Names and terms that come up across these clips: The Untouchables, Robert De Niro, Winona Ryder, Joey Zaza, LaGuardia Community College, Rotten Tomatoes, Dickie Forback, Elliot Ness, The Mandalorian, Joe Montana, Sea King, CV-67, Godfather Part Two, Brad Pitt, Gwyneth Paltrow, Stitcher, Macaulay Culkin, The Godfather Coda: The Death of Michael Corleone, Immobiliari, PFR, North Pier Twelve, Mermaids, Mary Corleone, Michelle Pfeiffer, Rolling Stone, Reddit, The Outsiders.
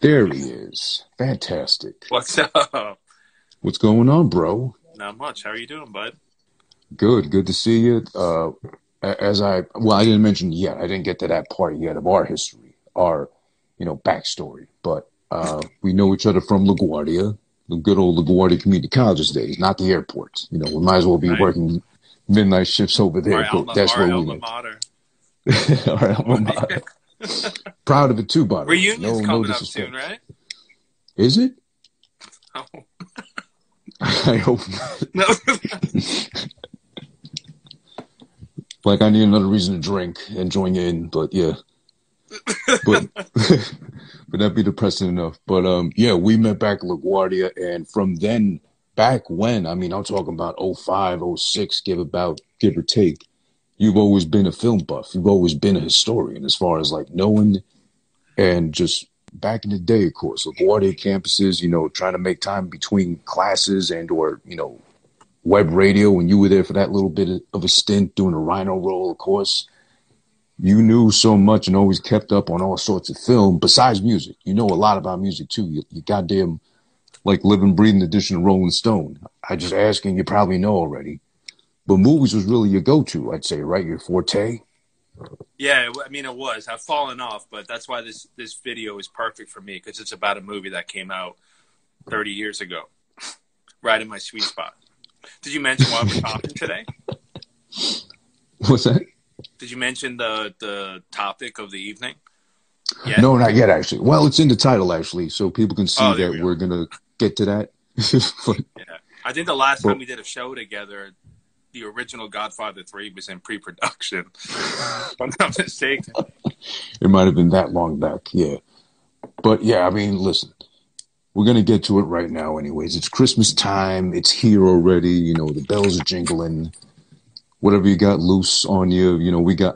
There he is. Fantastic. What's up? What's going on, bro? Not much. How are you doing, bud? Good. Good to see you. I didn't mention yet. I didn't get to that part yet of our history, our backstory. But we know each other from LaGuardia, the good old LaGuardia Community College days, not the airports. You know, we might as well be working midnight shifts over there. That's our alma mater. Our alma mater. Proud of it too, by the way. Reunion's coming up soon, right? Is it? Oh. I hope not. No. Like I need another reason to drink and join in, but yeah. But that'd be depressing enough. But we met back at LaGuardia, and from then back when, I mean, I'm talking about 05, 06, give or take. You've always been a film buff. You've always been a historian as far as like knowing and just back in the day, of course, LaGuardia campuses, trying to make time between classes and or, web radio when you were there for that little bit of a stint doing a rhino roll, of course. You knew so much and always kept up on all sorts of film besides music. You know a lot about music too. You goddamn like living, breathing edition of Rolling Stone. I just asking, you probably know already. But movies was really your go-to, I'd say, right? Your forte? Yeah, I mean, it was. I've fallen off, but that's why this video is perfect for me, because it's about a movie that came out 30 years ago, right in my sweet spot. Did you mention why we're talking today? What's that? Did you mention the topic of the evening? Yeah. No, not yet, actually. Well, it's in the title, actually, so people can see that we're going to get to that. Yeah. I think the last time we did a show together, the original Godfather 3 was in pre-production. I'm not mistaken. It might have been that long back, yeah. But, yeah, I mean, listen, we're going to get to it right now anyways. It's Christmas time. It's here already. The bells are jingling. Whatever you got loose on you,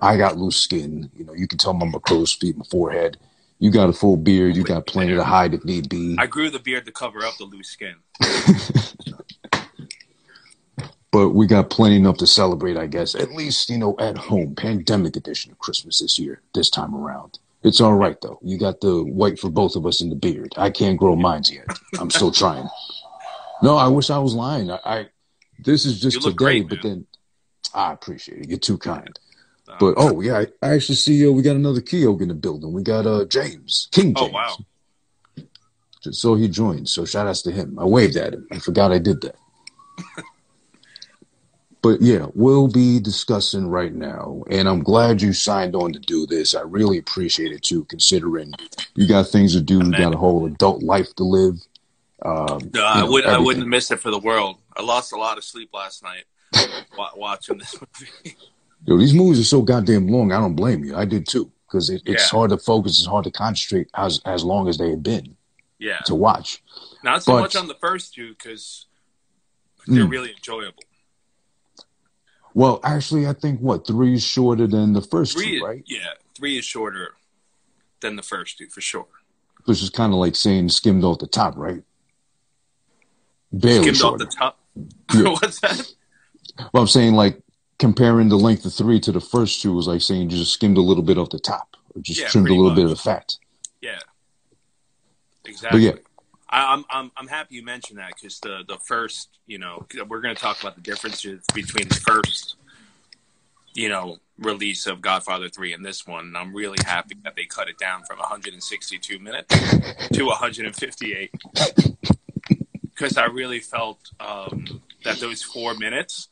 I got loose skin. You can tell my crow's feet, my forehead. You got a full beard. You got plenty to hide if need be. I grew the beard to cover up the loose skin. But we got plenty enough to celebrate, I guess. At least, at home, pandemic edition of Christmas this year, this time around. It's all right, though. You got the white for both of us in the beard. I can't grow mine yet. I'm still trying. No, I wish I was lying. This is just today, great, but then I appreciate it. You're too kind. But, I actually see we got another Keog in the building. We got James, King James. Oh, wow. So he joined. So shout-outs to him. I waved at him. I forgot I did that. But yeah, we'll be discussing right now, and I'm glad you signed on to do this. I really appreciate it too, considering you got things to do, you got a whole adult life to live. I wouldn't miss it for the world. I lost a lot of sleep last night watching this movie. Yo, these movies are so goddamn long. I don't blame you. I did too, because it's hard to focus. It's hard to concentrate as long as they have been. Yeah. To watch. Not so much on the first two because they're really enjoyable. Well, actually, I think, 3 is shorter than the first two, right? Yeah, 3 is shorter than the first two, for sure. Which is kind of like saying skimmed off the top, right? Barely skimmed shorter. Off the top? Yeah. What's that? Well, I'm saying, like, comparing the length of 3 to the first two was like saying you just skimmed a little bit off the top. Or just trimmed a little bit of the fat. Yeah, exactly. But yeah. I'm happy you mentioned that because the first, we're going to talk about the differences between the first, release of Godfather 3 and this one. And I'm really happy that they cut it down from 162 minutes to 158 because I really felt that those 4 minutes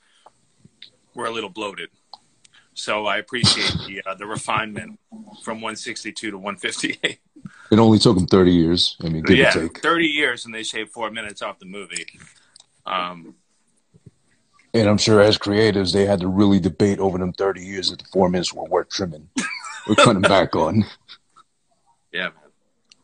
were a little bloated. So I appreciate the refinement from 162 to 158. It only took them 30 years. I mean, give or take. 30 years, and they shaved 4 minutes off the movie. And I'm sure as creatives, they had to really debate over them 30 years that the 4 minutes were worth trimming or cutting back on. Yeah, man.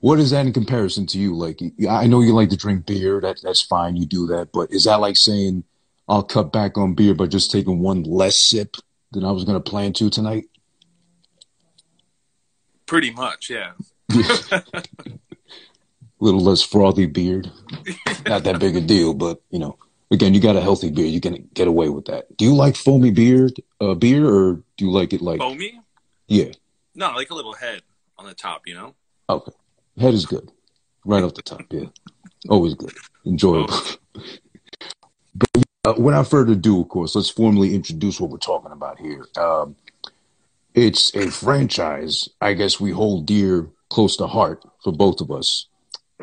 What is that in comparison to you? Like, I know you like to drink beer. That's fine. You do that. But is that like saying I'll cut back on beer by just taking one less sip than I was going to plan to tonight? Pretty much, yeah. A little less frothy beard. Not that big a deal, but, again, you got a healthy beard. You can get away with that. Do you like foamy beer, or do you like it like... Foamy? Yeah. No, I like a little head on the top, Okay. Head is good. Right off the top, yeah. Always good. Enjoyable. But without further ado, of course, let's formally introduce what we're talking about here. It's a franchise I guess we hold dear, close to heart for both of us.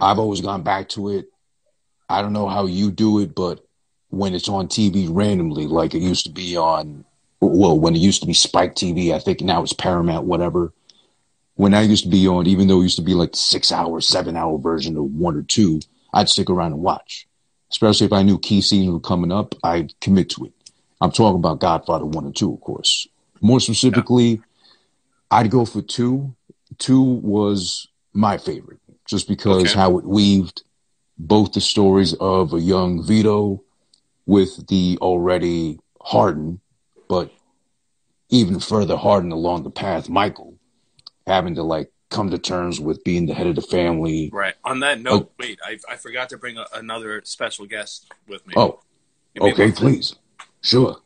I've always gone back to it. I don't know how you do it, but when it's on TV randomly, like it used to be on, well, when it used to be Spike TV, I think now it's Paramount, whatever. When I used to be on, even though it used to be like the 6 hour, 7 hour version of one or two, I'd stick around and watch. Especially if I knew key scenes were coming up, I'd commit to it. I'm talking about Godfather 1 and 2, of course. More specifically, yeah. I'd go for 2. 2 was my favorite, just because how it weaved both the stories of a young Vito with the already hardened, but even further hardened along the path, Michael, having to like come to terms with being the head of the family. Right. On that note, wait, I forgot to bring another special guest with me. Oh, okay, please. Sure.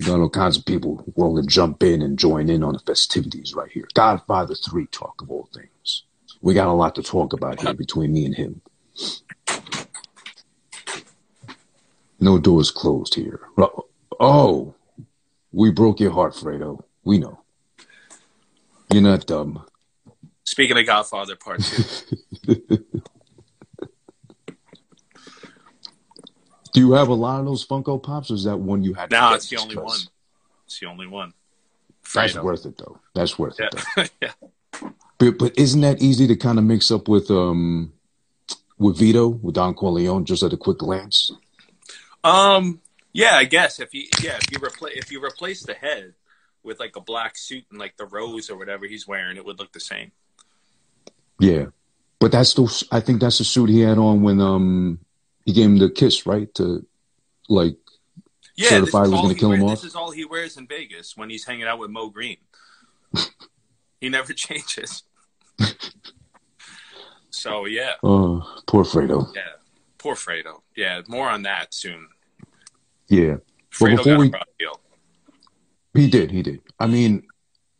You got all kinds of people willing to jump in and join in on the festivities right here. Godfather 3 talk of all things. We got a lot to talk about here between me and him. No doors closed here. Oh, we broke your heart, Fredo. We know. You're not dumb. Speaking of Godfather Part 2. Do you have a lot of those Funko Pops, or is that one you had? No, it's the only one. It's the only one. That's worth it, though. That's worth it, though. Yeah. But isn't that easy to kind of mix up with Vito, with Don Corleone, just at a quick glance? Yeah, I guess if you replace the head with like a black suit and like the rose or whatever he's wearing, it would look the same. Yeah, but that's the, I think that's the suit he had on when he gave him the kiss, right? To like certify he was going to kill him off. This is all he wears in Vegas when he's hanging out with Mo Green. He never changes. So yeah. Oh, poor Fredo. Yeah, poor Fredo. Yeah, more on that soon. Yeah. Fredo got a deal. He did. I mean,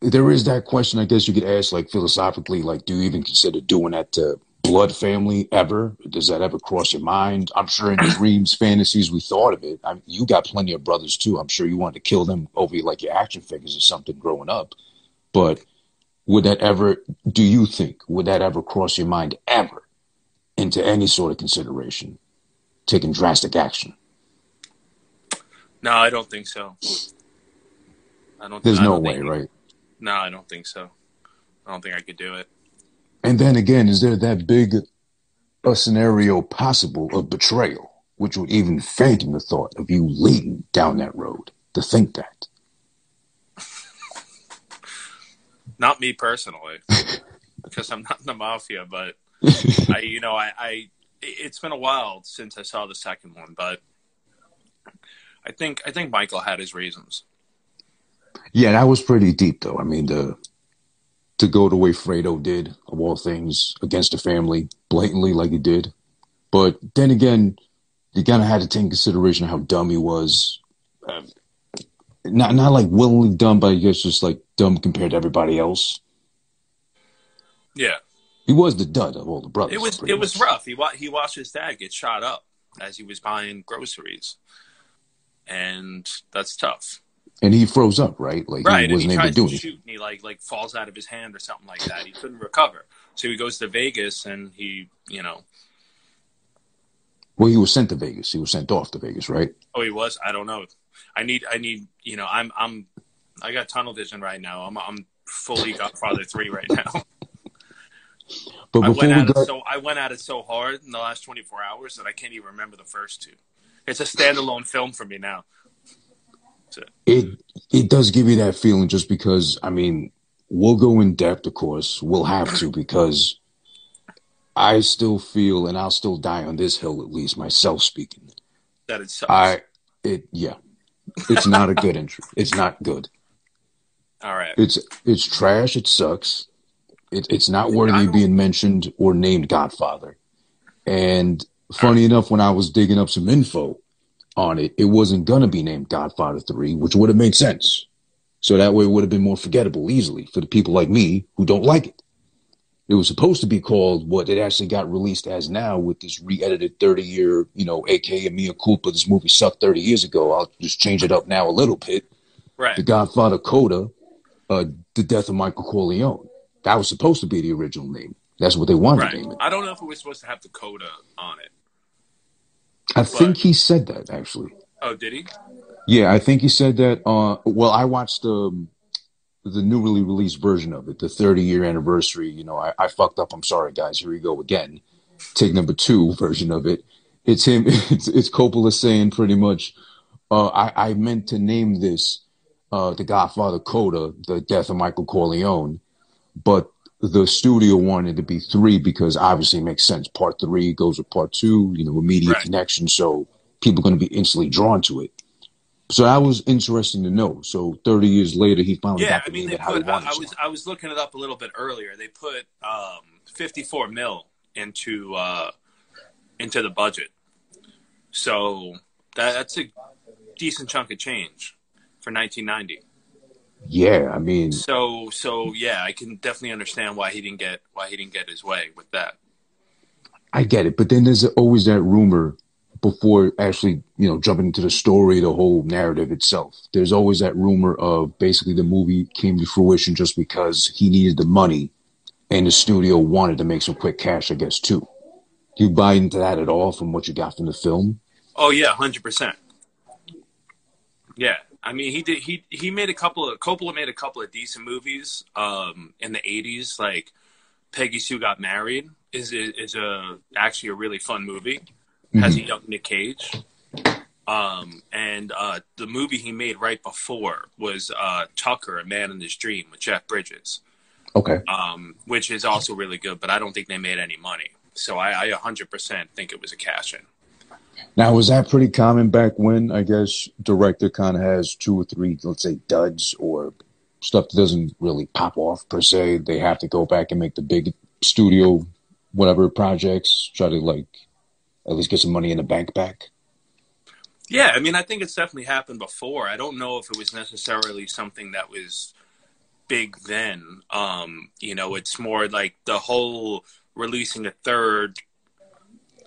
there is that question, I guess you could ask, like, philosophically, like, do you even consider doing that to blood family ever? Does that ever cross your mind? I'm sure in dreams, fantasies, we thought of it. I mean, you got plenty of brothers, too. I'm sure you wanted to kill them over, like, your action figures or something growing up. But would that ever, do you think, would that ever cross your mind ever into any sort of consideration, taking drastic action? No, I don't think so. There's no way, right? No, I don't think so. I don't think I could do it. And then again, is there that big a scenario possible of betrayal, which would even fathom the thought of you leading down that road to think that? Not me personally, because I'm not in the mafia, but I it's been a while since I saw the second one, but I think Michael had his reasons. Yeah, that was pretty deep, though. I mean, to go the way Fredo did, of all things, against the family, blatantly like he did. But then again, you kind of had to take into consideration how dumb he was. Not like willingly dumb, but I guess just like dumb compared to everybody else. Yeah. He was the dud of all the brothers. It was rough. He watched his dad get shot up as he was buying groceries. And that's tough. And he froze up, right? Like right, he wasn't able to do it. He tries to shoot, and he like falls out of his hand or something like that. He couldn't recover, so he goes to Vegas, and he. Well, he was sent to Vegas. He was sent off to Vegas, right? Oh, he was. I don't know. I need. You know, I got tunnel vision right now. I'm fully Godfather 3 right now. But I went at it so hard in the last 24 hours that I can't even remember the first two. It's a standalone film for me now. It does give you that feeling, just because, I mean, we'll go in depth, of course. We'll have to, because I still feel, and I'll still die on this hill, at least myself speaking, that it sucks. It's not a good entry. It's not good. All right. It's trash. It sucks. It's not worthy of being mentioned or named Godfather. And funny enough, when I was digging up some info on it, it wasn't going to be named Godfather 3, which would have made sense. So that way it would have been more forgettable easily for the people like me who don't like it. It was supposed to be called what it actually got released as now, with this re-edited 30-year, you know, a.k.a. mea culpa, this movie sucked 30 years ago. I'll just change it up now a little bit. Right. The Godfather Coda, The Death of Michael Corleone. That was supposed to be the original name. That's what they wanted to name it. I don't know if it was supposed to have the coda on it. I think he said that, actually. Oh, did he? Yeah, I think he said that. Well, I watched the newly released version of it, the 30-year anniversary. You know, I fucked up. I'm sorry, guys. Here we go again. Take number two version of it. It's him. It's Coppola saying pretty much, I meant to name this The Godfather Coda, The Death of Michael Corleone, but the studio wanted to be 3 because obviously it makes sense. Part 3 goes with part 2, you know, immediate connection. So people are going to be instantly drawn to it. So that was interesting to know. So 30 years later, he finally got to name it how he wanted. I was looking it up a little bit earlier. They put 54 mil into the budget. So that's a decent chunk of change for 1990. Yeah, I mean. So yeah, I can definitely understand why he didn't get his way with that. I get it, but then there's always that rumor before actually, you know, jumping into the story, the whole narrative itself. There's always that rumor of basically the movie came to fruition just because he needed the money, and the studio wanted to make some quick cash, I guess, too. Do you buy into that at all from what you got from the film? Oh yeah, 100%. Yeah. I mean, Coppola made a couple of decent movies in the 80s, like Peggy Sue Got Married is actually a really fun movie. Mm-hmm. Has a young Nick Cage. And the movie he made right before was Tucker: A Man and His Dream with Jeff Bridges. Okay. Which is also really good, but I don't think they made any money. So I 100% think it was a cash-in. Now, was that pretty common back when? I guess director kind of has 2 or 3, let's say, duds or stuff that doesn't really pop off per se. They have to go back and make the big studio, whatever projects, try to like at least get some money in the bank back. Yeah, I mean, I think it's definitely happened before. I don't know if it was necessarily something that was big then. You know, it's more like the whole releasing a third.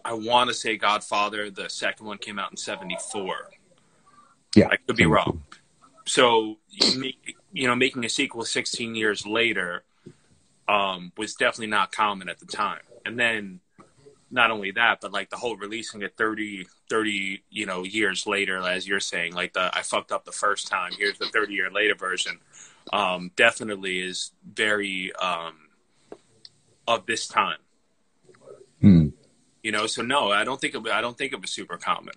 I want to say Godfather, the second one came out in 1974. Yeah. I could be wrong. So, you know, making a sequel 16 years later was definitely not common at the time. And then not only that, but like the whole releasing it 30, you know, years later, as you're saying, like I fucked up the first time, here's the 30 year later version, definitely is very of this time. Hmm. You know, so no, I don't think it was super common,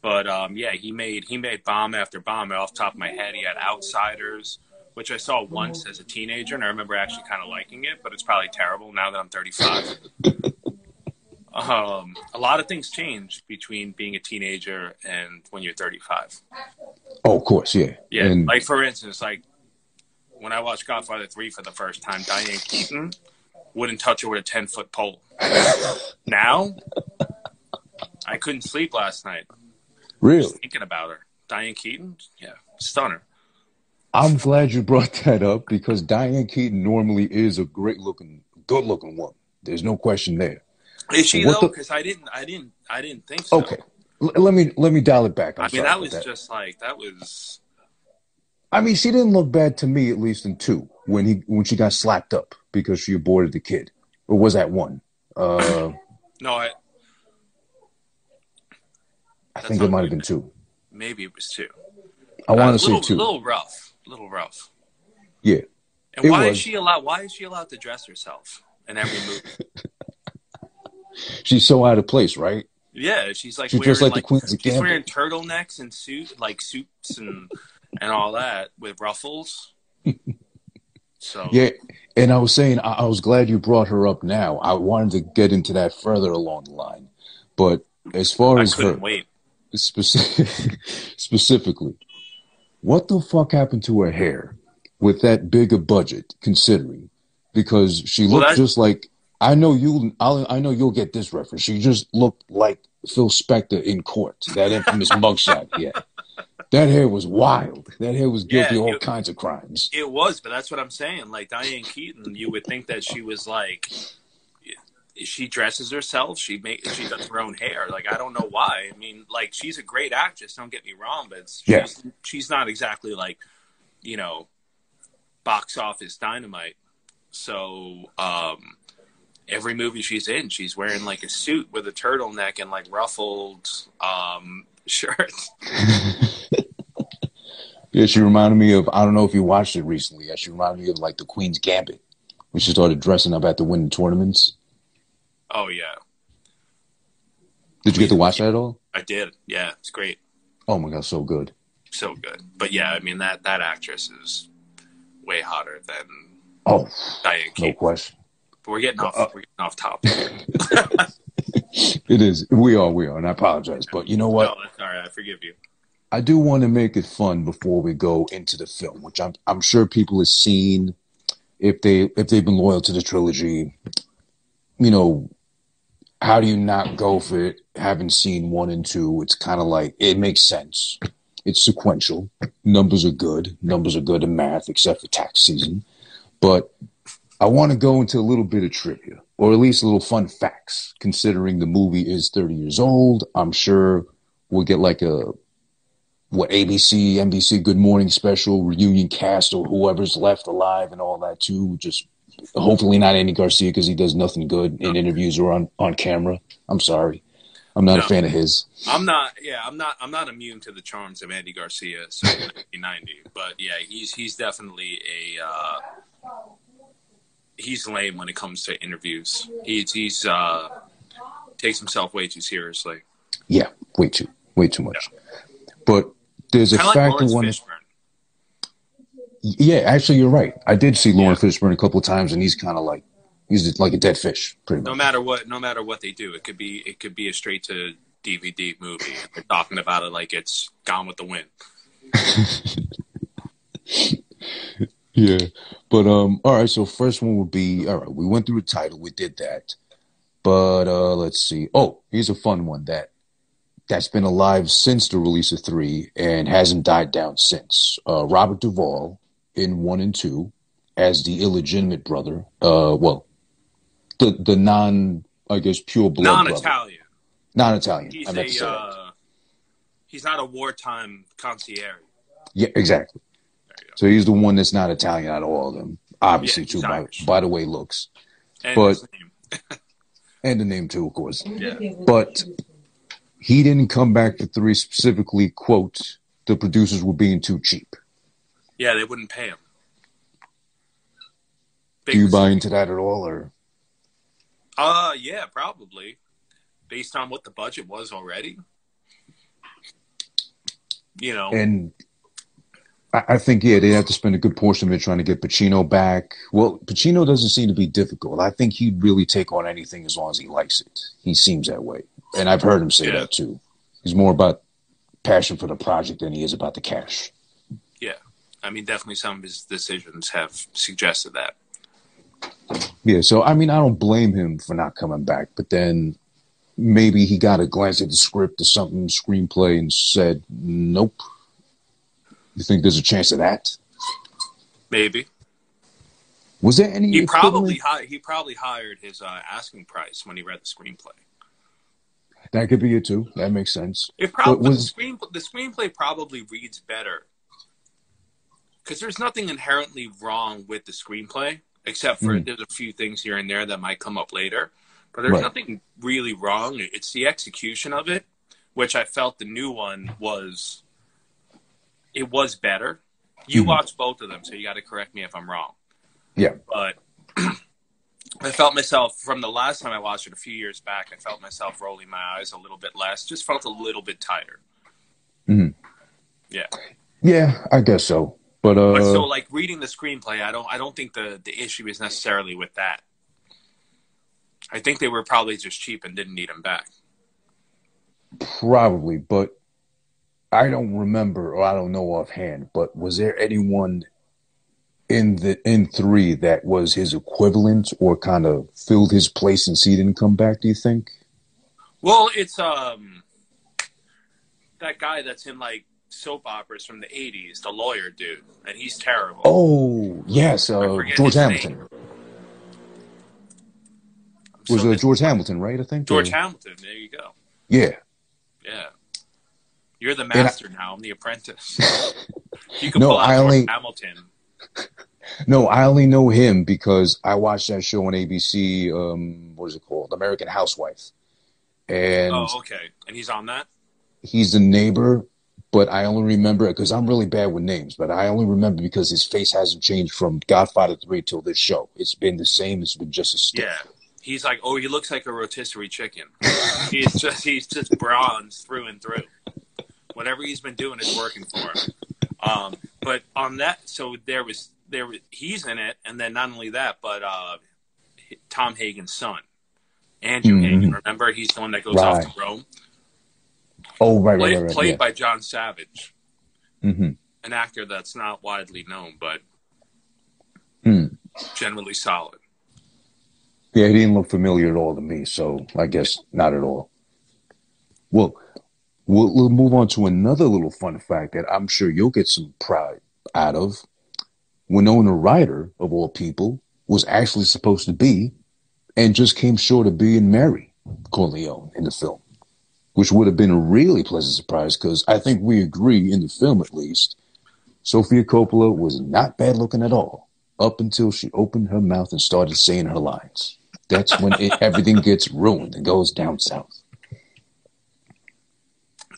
but yeah, he made bomb after bomb. Off the top of my head, he had Outsiders, which I saw once as a teenager, and I remember actually kind of liking it, but it's probably terrible now that I'm 35. A lot of things change between being a teenager and when you're 35. Oh, of course, yeah. Yeah, and like for instance, like when I watched Godfather 3 for the first time, Diane Keaton wouldn't touch her with a 10-foot pole. Now, I couldn't sleep last night. Really? Just thinking about her. Diane Keaton? Yeah. Stunner. I'm glad you brought that up because Diane Keaton normally is a great-looking, good-looking woman. There's no question there. Is she, though? Because I didn't think so. Okay. Let me dial it back. I mean, that was just like, that was... I mean, she didn't look bad to me, at least in 2, when she got slapped up because she aborted the kid. Or was that 1? No, I think it might have been 2. Maybe it was 2. I want to say 2. A little rough. Yeah. And why is she allowed to dress herself in every movie? She's so out of place, right? Yeah, she's like wearing, just like the Queen's of Gambit. She's wearing turtlenecks and suits and all that with ruffles. So. Yeah, and I was saying, I was glad you brought her up now. I wanted to get into that further along the line. But as far as her... Specifically, what the fuck happened to her hair with that big a budget, considering? Because she looked just like... I know you'll get this reference. She just looked like Phil Spector in court, that infamous mugshot. Yeah. That hair was wild. That hair was guilty of all kinds of crimes. It was, but that's what I'm saying. Like, Diane Keaton, you would think that she was like, she dresses herself. She does her own hair. Like, I don't know why. I mean, like, she's a great actress. Don't get me wrong, but she's not exactly like, you know, box office dynamite. So every movie she's in, she's wearing like a suit with a turtleneck and like ruffled shirt. Yeah, she reminded me of, I don't know if you watched it recently. She reminded me of like the Queen's Gambit when she started dressing up at the winning tournaments. Oh yeah. Did you get to watch that at all? I did. Yeah, it's great. Oh my god, so good. So good. But yeah, I mean that actress is way hotter than Diane Keaton. No question. But we're getting off topic. It is. We are, and I apologize. But you know what? No, that's all right. I forgive you. I do want to make it fun before we go into the film, which I'm sure people have seen if they've been loyal to the trilogy. You know, how do you not go for it? Having seen 1 and 2, it's kind of like, it makes sense. It's sequential. Numbers are good. Numbers are good in math, except for tax season. But I want to go into a little bit of trivia, or at least a little fun facts, considering the movie is 30 years old. I'm sure we'll get like ABC, NBC, Good Morning Special, reunion cast, or whoever's left alive and all that too. Just hopefully not Andy Garcia, because he does nothing good in interviews or on camera. I'm sorry. I'm not a fan of his. I'm not immune to the charms of Andy Garcia since 1990. But yeah, he's definitely he's lame when it comes to interviews. He takes himself way too seriously. Yeah, way too much. Yeah. But there's a fact like one. Yeah, actually, you're right. I did see Lawrence Fishburne a couple of times, and he's like a dead fish, pretty much. No matter what they do, it could be a straight to DVD movie. They're talking about it like it's Gone with the Wind. Yeah, but all right. So first one would be, all right, we went through the title, we did that, but let's see. Oh, here's a fun one that's been alive since the release of 3 and hasn't died down since. Robert Duvall in 1 and 2 as the illegitimate brother. The non, I guess, pure blood non-Italian. Brother. Non-Italian. He's not a wartime concierge. Yeah, exactly. So he's the one that's not Italian out of all of them. Obviously, too, by the way, looks. And the name, too, of course. Yeah. But he didn't come back for 3 specifically, quote, the producers were being too cheap. Yeah, they wouldn't pay him. Do you buy into that at all? Or? Yeah, probably. Based on what the budget was already. You know. And I think, they'd have to spend a good portion of it trying to get Pacino back. Well, Pacino doesn't seem to be difficult. I think he'd really take on anything as long as he likes it. He seems that way. And I've heard him say that, too. He's more about passion for the project than he is about the cash. Yeah. I mean, definitely some of his decisions have suggested that. Yeah, so, I mean, I don't blame him for not coming back. But then maybe he got a glance at the script or something, screenplay, and said, nope. You think there's a chance of that? Maybe. Was there any? He probably hired his asking price when he read the screenplay. That could be it too. That makes sense. It probably the screenplay probably reads better because there's nothing inherently wrong with the screenplay, except for there's a few things here and there that might come up later. But there's nothing really wrong. It's the execution of it, which I felt the new one was. It was better. You watched both of them, so you got to correct me if I'm wrong. Yeah. But I felt myself, from the last time I watched it a few years back, I felt myself rolling my eyes a little bit less. Just felt a little bit tired. Mm-hmm. Yeah. Yeah, I guess so. But so, like, reading the screenplay, I don't think the issue is necessarily with that. I think they were probably just cheap and didn't need them back. Probably, but I don't remember, or I don't know offhand, but was there anyone in 3 that was his equivalent or kind of filled his place since he didn't come back, do you think? Well, it's that guy that's in like soap operas from the 80s, the lawyer dude, and he's terrible. Oh, yes, George Hamilton. Was it George Hamilton, right, I think? George Hamilton, there you go. Yeah. Yeah. You're the master now. I'm the apprentice. You can pull out George Hamilton. No, I only know him because I watched that show on ABC, what is it called? American Housewife. And oh, okay. And he's on that? He's the neighbor, but I only remember, because I'm really bad with names, but I only remember because his face hasn't changed from Godfather 3 till this show. It's been the same. It's been just a stick. Yeah. He's like, oh, he looks like a rotisserie chicken. he's just bronze through and through. Whatever he's been doing is working for him. But on that, so there was he's in it, and then not only that, but Tom Hagen's son, Andrew Hagen. Remember, he's the one that goes off to Rome. Oh, right. Played by John Savage, an actor that's not widely known, but generally solid. Yeah, he didn't look familiar at all to me, so I guess not at all. Well, we'll move on to another little fun fact that I'm sure you'll get some pride out of. Winona Ryder, of all people, was actually supposed to be, and just came short of being Mary Corleone in the film, which would have been a really pleasant surprise, because I think we agree, in the film at least, Sophia Coppola was not bad looking at all, up until she opened her mouth and started saying her lines. That's when everything gets ruined and goes down south.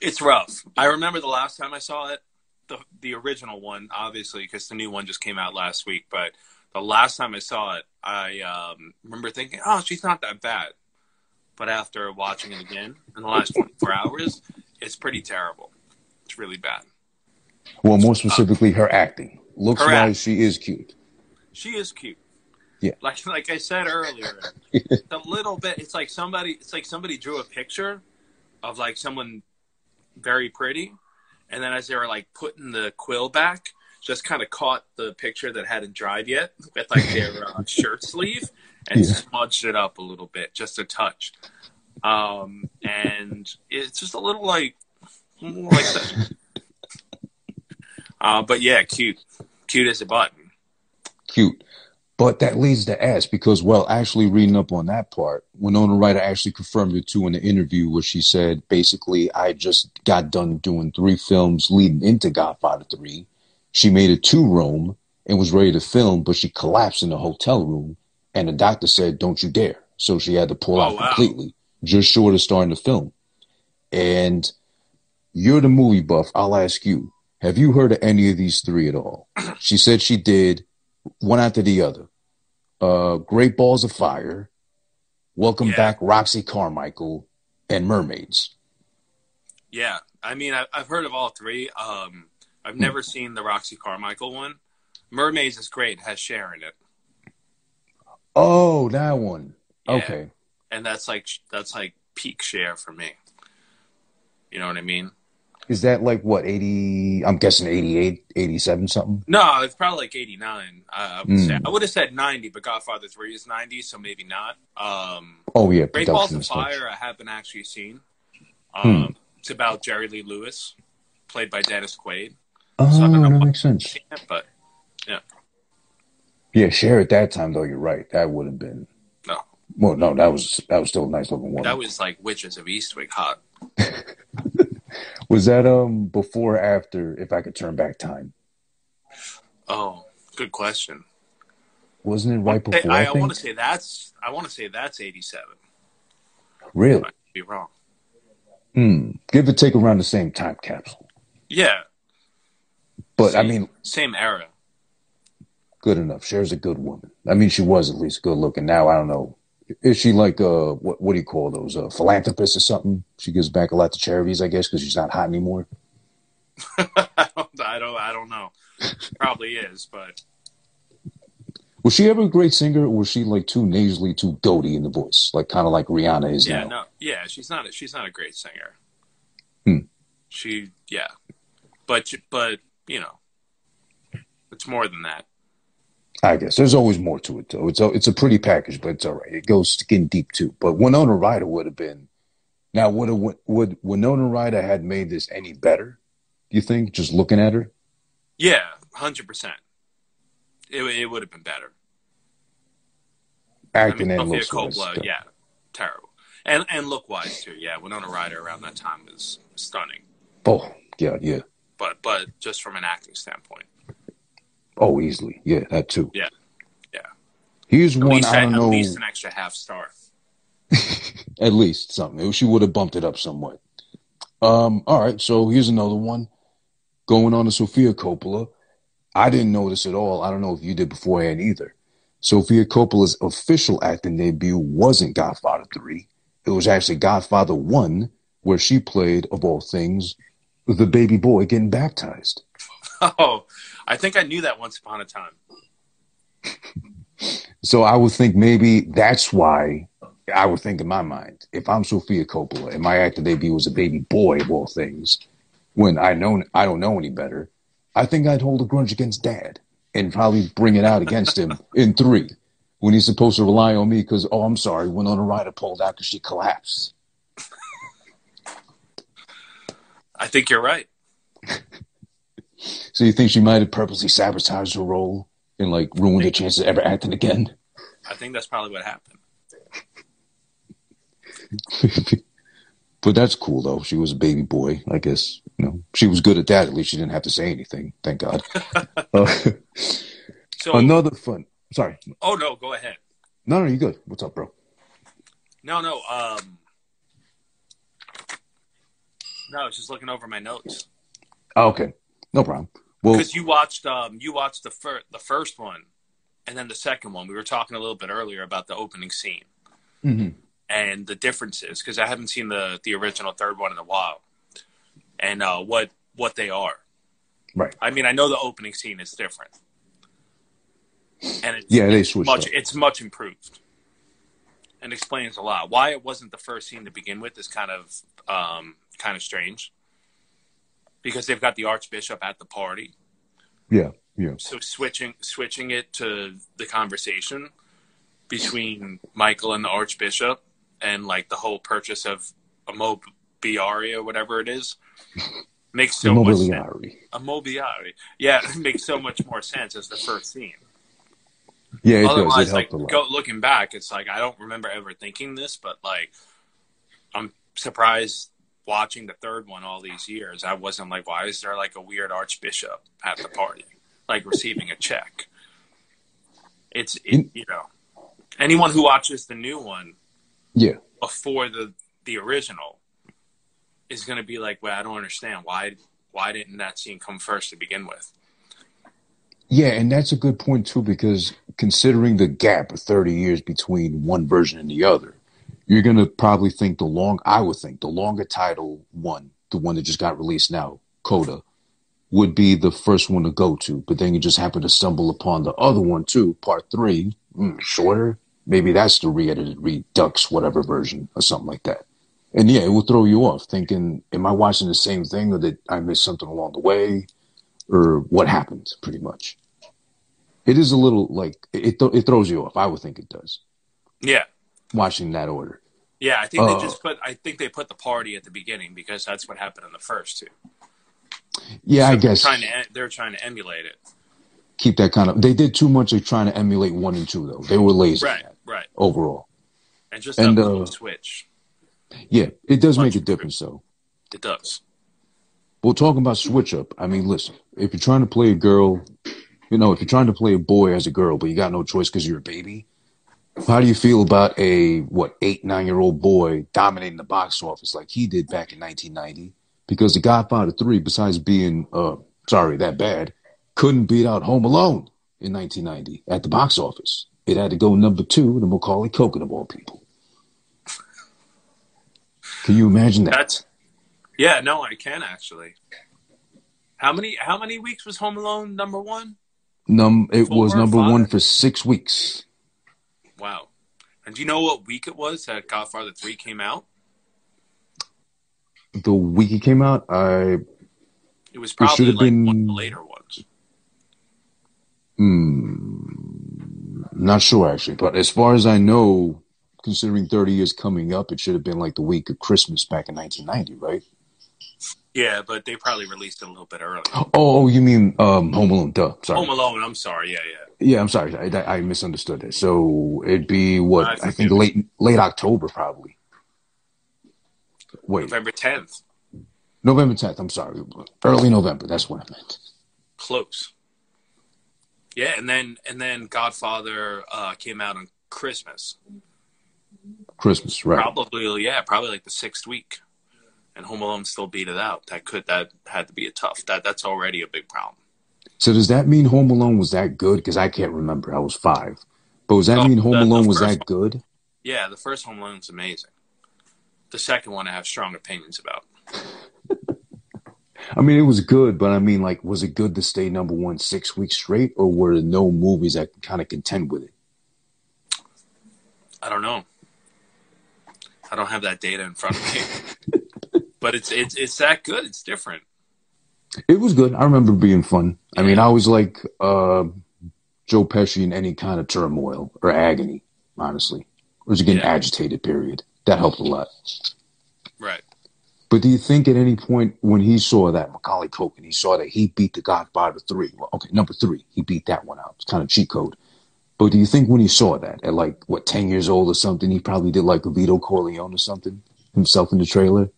It's rough. I remember the last time I saw it, the original one, obviously, because the new one just came out last week. But the last time I saw it, I remember thinking, oh, she's not that bad. But after watching it again in the last 24 hours, it's pretty terrible. It's really bad. Well, more specifically, her acting. Looks-wise, she is cute. She is cute. Yeah. Like I said earlier, it's a little bit. It's like somebody drew a picture of like someone very pretty, and then as they were like putting the quill back, just kind of caught the picture that hadn't dried yet with like their shirt sleeve and smudged it up a little bit, just a touch. And it's just a little like that. But yeah, cute as a button. Cute. But that leads to ask, because, well, actually reading up on that part, Winona Ryder actually confirmed it too in an interview where she said, basically, I just got done doing 3 films leading into Godfather 3. She made it to Rome and was ready to film, but she collapsed in a hotel room, and the doctor said, don't you dare. So she had to pull out completely, just short of starting the film. And you're the movie buff. I'll ask you, have you heard of any of these 3 at all? She said she did. One after the other. Great Balls of Fire, Welcome Back, Roxy Carmichael, and Mermaids. Yeah, I mean, I've heard of all 3. I've never seen the Roxy Carmichael one. Mermaids is great. It has Cher in it. Oh, that one. Yeah. Okay. And that's like peak Cher for me. You know what I mean? Is that like what, 80? I'm guessing 88, 87, something. No, it's probably like 89. I would have said 90, but Godfather 3 is 90, so maybe not. Oh yeah, Great Balls of Fire I haven't actually seen. It's about Jerry Lee Lewis, played by Dennis Quaid. Oh, so I don't know that makes sense. It, but yeah, Cher at that time though. You're right. That would have been no. Well, no, that was still a nice looking one. That was like Witches of Eastwick hot. Was that before or after If I Could Turn Back Time? Oh, good question. Wasn't it right before? I want to say that's 87. Really? I might be wrong. Give or take around the same time capsule. Yeah. But same, I mean, same era. Good enough. Cher's a good woman. I mean, she was at least good looking. Now I don't know. Is she like what do you call those, a philanthropist or something? She gives back a lot to charities, I guess, because she's not hot anymore. I don't know. She probably is, but was she ever a great singer, or was she like too nasally, too goaty in the voice, like kind of like Rihanna is now? Yeah, she's not a great singer. She but you know, it's more than that. I guess there's always more to it, though. It's a pretty package, but it's all right. It goes skin deep too. But Winona Ryder would have been. Now, would Winona Ryder had made this any better? do you think, just looking at her? Yeah, 100%. It would have been better. Acting and Sophia Coppola, yeah, terrible. And look-wise, too, yeah. Winona Ryder around that time was stunning. Oh, yeah. But just from an acting standpoint. Oh, easily. Yeah, that too. Yeah. Here's at one, I don't know. At least an extra half star. At least something. She would have bumped it up somewhat. All right, so here's another one. Going on to Sophia Coppola. I didn't know this at all. I don't know if you did beforehand either. Sophia Coppola's official acting debut wasn't Godfather 3. It was actually Godfather 1, where she played, of all things, the baby boy getting baptized. Oh, I think I knew that once upon a time. So I would think maybe that's why I would think in my mind, if I'm Sophia Coppola and my acting debut was a baby boy, of all things, when I don't know any better, I think I'd hold a grudge against Dad and probably bring it out against him in 3 when he's supposed to rely on me because, oh, I'm sorry, Winona Ryder pulled out because she collapsed. I think you're right. So you think she might have purposely sabotaged her role and, like, ruined her chances of ever acting again? I think that's probably what happened. But that's cool, though. She was a baby boy, I guess. You know, she was good at that. At least she didn't have to say anything. Thank God. So another fun. Sorry. Oh, no. Go ahead. No, you're good. What's up, bro? No. No, I was just looking over my notes. Oh, okay. No problem. Well, because you watched the first one and then the second one. We were talking a little bit earlier about the opening scene. Mm-hmm. And the differences, because I haven't seen the original third one in a while. And what they are. Right. I mean, I know the opening scene is different. And it's much improved. And explains a lot. Why it wasn't the first scene to begin with is kind of strange. Because they've got the Archbishop at the party. Yeah. So switching it to the conversation between Michael and the Archbishop and, like, the whole purchase of a mobiliari or whatever it is makes so much sense. A mobiliari. Yeah, it makes so much more sense as the first scene. Yeah, it does. It helped a lot. Looking back, it's like, I don't remember ever thinking this, but, like, I'm surprised watching the third one all these years, I wasn't like, why is there, like, a weird Archbishop at the party? Like, receiving a check. You know. Anyone who watches the new one before the original is going to be like, well, I don't understand. Why didn't that scene come first to begin with? Yeah, and that's a good point, too, because considering the gap of 30 years between one version and the other, you're going to probably think the longer title one, the one that just got released now, Coda, would be the first one to go to. But then you just happen to stumble upon the other one, too, Part 3, shorter. Maybe that's the re-edited, redux, whatever version or something like that. And yeah, it will throw you off thinking, am I watching the same thing or did I miss something along the way or what happened pretty much? It is a little like it throws you off. I would think it does. Yeah. Watching that order. Yeah. I think they put the party at the beginning because that's what happened in the first two. Yeah. So I guess they're trying to emulate it. Keep that kind of. They did too much of trying to emulate 1 and 2, though. They were lazy. Right. Overall, and just that little switch. Yeah, it does make a difference, though. It does. Well, talking about switch up. I mean, listen. If you're trying to play a girl, if you're trying to play a boy as a girl, but you got no choice because you're a baby. How do you feel about a 8-9-year-old boy dominating the box office like he did back in 1990? Because The Godfather 3, besides being that bad. Couldn't beat out Home Alone in 1990 at the box office. It had to go number 2 to Macaulay Culkin of all people. Can you imagine that? I can actually. How many weeks was Home Alone number 1? It was number 1 for 6 weeks. Wow. And do you know what week it was that Godfather 3 came out? The week it came out, it was probably one of the later ones. Not sure, actually. But as far as I know, considering 30 years coming up, it should have been like the week of Christmas back in 1990, right? Yeah, but they probably released it a little bit earlier. Oh, you mean Home Alone? Duh, sorry. Home Alone. I'm sorry. Yeah. Yeah, I'm sorry. I misunderstood it. So it'd be what I think late October probably. Wait, November 10th. November 10th. I'm sorry, early November. That's what I meant. Close. Yeah, and then Godfather came out on Christmas. Christmas, right? Probably, yeah. Probably like the sixth week, and Home Alone still beat it out. That had to be a tough. That's already a big problem. So does that mean Home Alone was that good? Because I can't remember. I was 5. But does that mean Home Alone was that good? Yeah, the first Home Alone was amazing. The second one I have strong opinions about. I mean, it was good, but I mean, like, was it good to stay number 1 6 weeks straight, or were there no movies that kind of contend with it? I don't know. I don't have that data in front of me, but it's that good. It's different. It was good. I remember being fun. Yeah. I mean, I was like Joe Pesci in any kind of turmoil or agony, honestly. Or just getting agitated, period. That helped a lot. Right. But do you think at any point when he saw that Macaulay Culkin, he saw that he beat The Godfather 3. Well, okay, number 3, he beat that one out. It's kind of cheat code. But do you think when he saw that at like, what, 10 years old or something, he probably did like a Vito Corleone or something himself in the trailer?